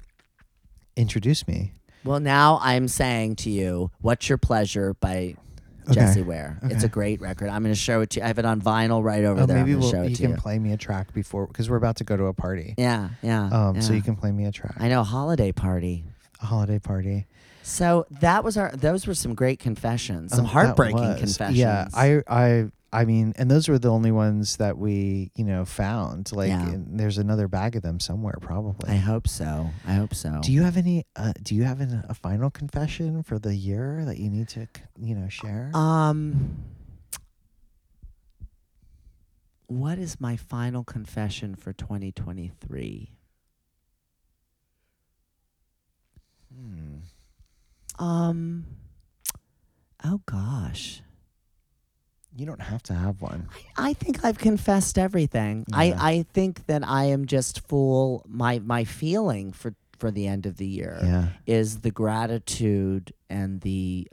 introduce me. Well, now I'm saying to you, What's Your Pleasure by Jessie Ware. Okay. It's a great record. I'm going to show it to you. I have it on vinyl right over there. Maybe you can play me a track before, because we're about to go to a party. Yeah. So you can play me a track. I know, a holiday party. So that was those were some great confessions, some heartbreaking confessions. Yeah, I mean, and those were the only ones that we, found. Like, there's another bag of them somewhere, probably. I hope so. Do you have any? Do you have a final confession for the year that you need to, share? What is my final confession for 2023? Oh gosh. You don't have to have one. I think I've confessed everything. Yeah. I think that I am just full. My feeling for the end of the year is the gratitude and the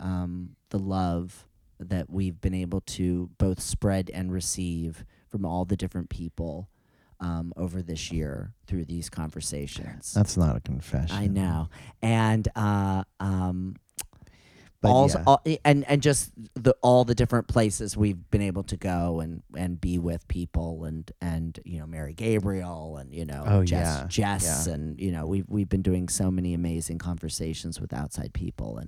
love that we've been able to both spread and receive from all the different people over this year through these conversations. That's not a confession. I know. And and just all the different places we've been able to go and be with people and Mary Gabriel and Jess and we've been doing so many amazing conversations with outside people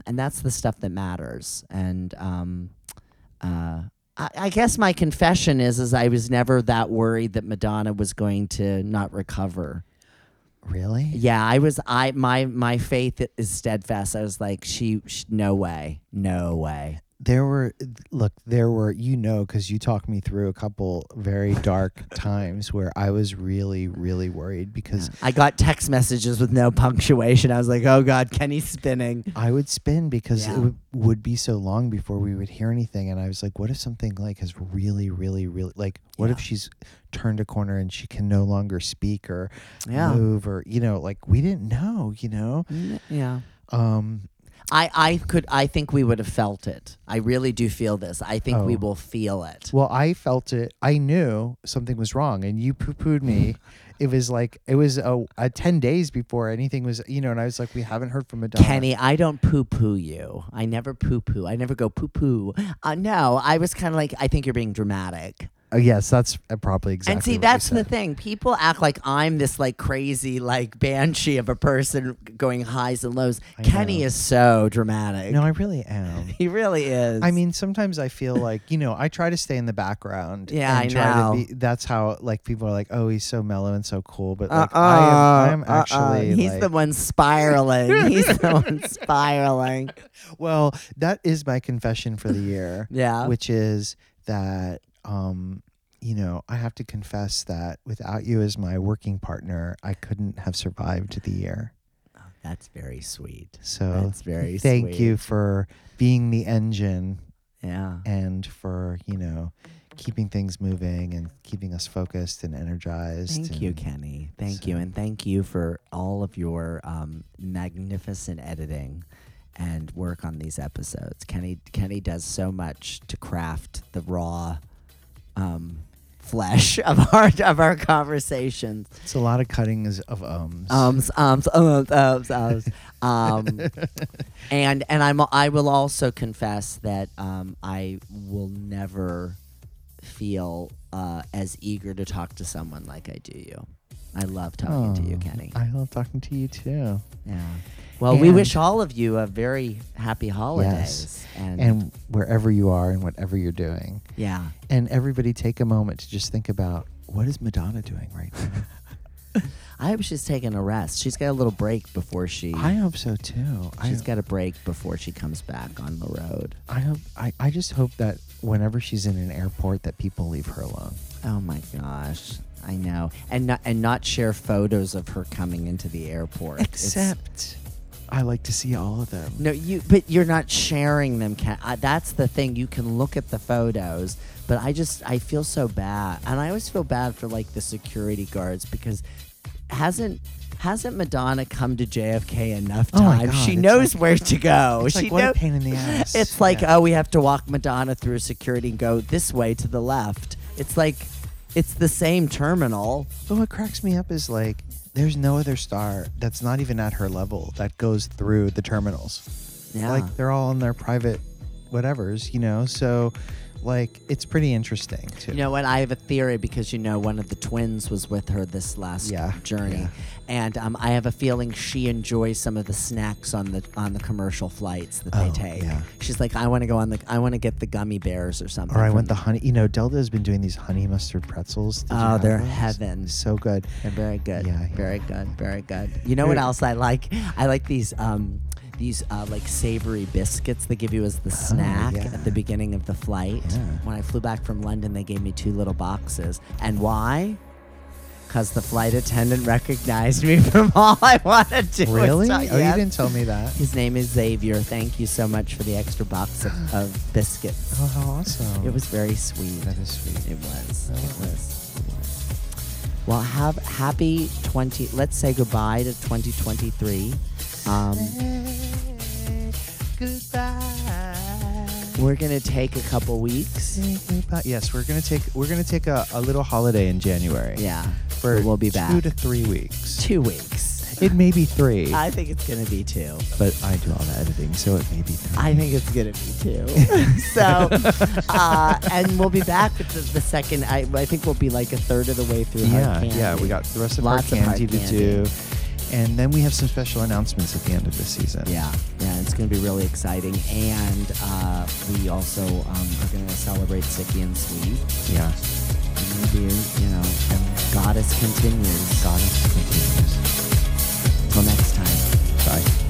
and that's the stuff that matters. And I guess my confession is I was never that worried that Madonna was going to not recover. Really? Yeah, I was. My faith is steadfast. I was like, she no way. There were, because you talked me through a couple very dark times where I was really, really worried because I got text messages with no punctuation. I was like, oh God, Kenny's spinning. I would spin because it would be so long before we would hear anything. And I was like, what if something like has really, really, really, like, what if she's turned a corner and she can no longer speak or move or, like we didn't know, Yeah. I think we would have felt it. I really do feel this. I think we will feel it. Well, I felt it. I knew something was wrong, and you poo-pooed me. It was like, it was 10 days before anything was, and I was like, we haven't heard from Madonna. Kenny, I don't poo-poo you. I never poo-poo. I never go poo-poo. No, I was kind of like, I think you're being dramatic. Yes, that's probably exactly. And see, that's the thing. People act like I'm this like crazy like banshee of a person going highs and lows. Kenny is so dramatic. No, I really am. He really is. I mean, sometimes I feel like I try to stay in the background. Yeah, and try to be, that's how like people are like, oh, he's so mellow and so cool, but like I am actually. He's like, the one spiraling. Well, that is my confession for the year. Yeah, which is that. I have to confess that without you as my working partner, I couldn't have survived the year. Oh, That's very sweet. So that's very thank you for being the engine. Yeah. And for, you know, keeping things moving and keeping us focused and energized. Thank you, Kenny. Thank you. And thank you for all of your magnificent editing and work on these episodes. Kenny does so much to craft the raw flesh of our conversations. It's a lot of cuttings of ums. And I will also confess that I will never feel as eager to talk to someone like I do you. I love talking to you, Kenny. I love talking to you too. Yeah. Well, we wish all of you a very happy holidays. Yes. And wherever you are and whatever you're doing. Yeah. And everybody take a moment to just think about, what is Madonna doing right now? I hope she's taking a rest. She's got a little break before she... I hope so too. She's got a break before she comes back on the road. I just hope that whenever she's in an airport that people leave her alone. Oh my gosh. I know. And not share photos of her coming into the airport. Except... I like to see all of them. No, you're not sharing them. That's the thing. You can look at the photos, but I feel so bad. And I always feel bad for like the security guards, because hasn't Madonna come to JFK enough times? Oh, she knows where to go. It's like, what a pain in the ass. It's like, oh, we have to walk Madonna through security and go this way to the left. It's like, it's the same terminal. But what cracks me up is like, there's no other star that's not even at her level that goes through the terminals. Yeah. Like, they're all in their private whatevers, you know? So, like, it's pretty interesting, too. You know what? I have a theory because, you know, one of the twins was with her this last journey. Yeah. And I have a feeling she enjoys some of the snacks on the commercial flights that they take. Yeah. She's like, I want to get the gummy bears or something. Or I want the honey. You know, Delta's been doing these honey mustard pretzels. They're heaven. So good. They're very good. Yeah. Very good. Very good. You know what else I like? I like these like savory biscuits they give you as the snack at the beginning of the flight. Yeah. When I flew back from London, they gave me 2 little boxes. And why? Because the flight attendant recognized me from All I Wanna Do. Really? You didn't tell me that. His name is Xavier. Thank you so much for the extra box of biscuits. Oh, how awesome. It was very sweet. That is sweet. It was. It was. Well, have happy 20... Let's say goodbye to 2023. Goodbye. We're gonna take a couple weeks. Yes, we're gonna take a little holiday in January. Yeah. We'll be back 2 to 3 weeks. 2 weeks. It may be 3. I think it's going to be 2. But I do all the editing, so it may be 3. I think it's going to be 2. So, and we'll be back with the second. I think we'll be like a third of the way through Hard Candy. Yeah, we got the rest of Hard Candy to do. And then we have some special announcements at the end of the season. Yeah, it's going to be really exciting. And we also are going to celebrate Sticky and Sweet. Yeah. You know, and Goddess continues. Till next time. Bye.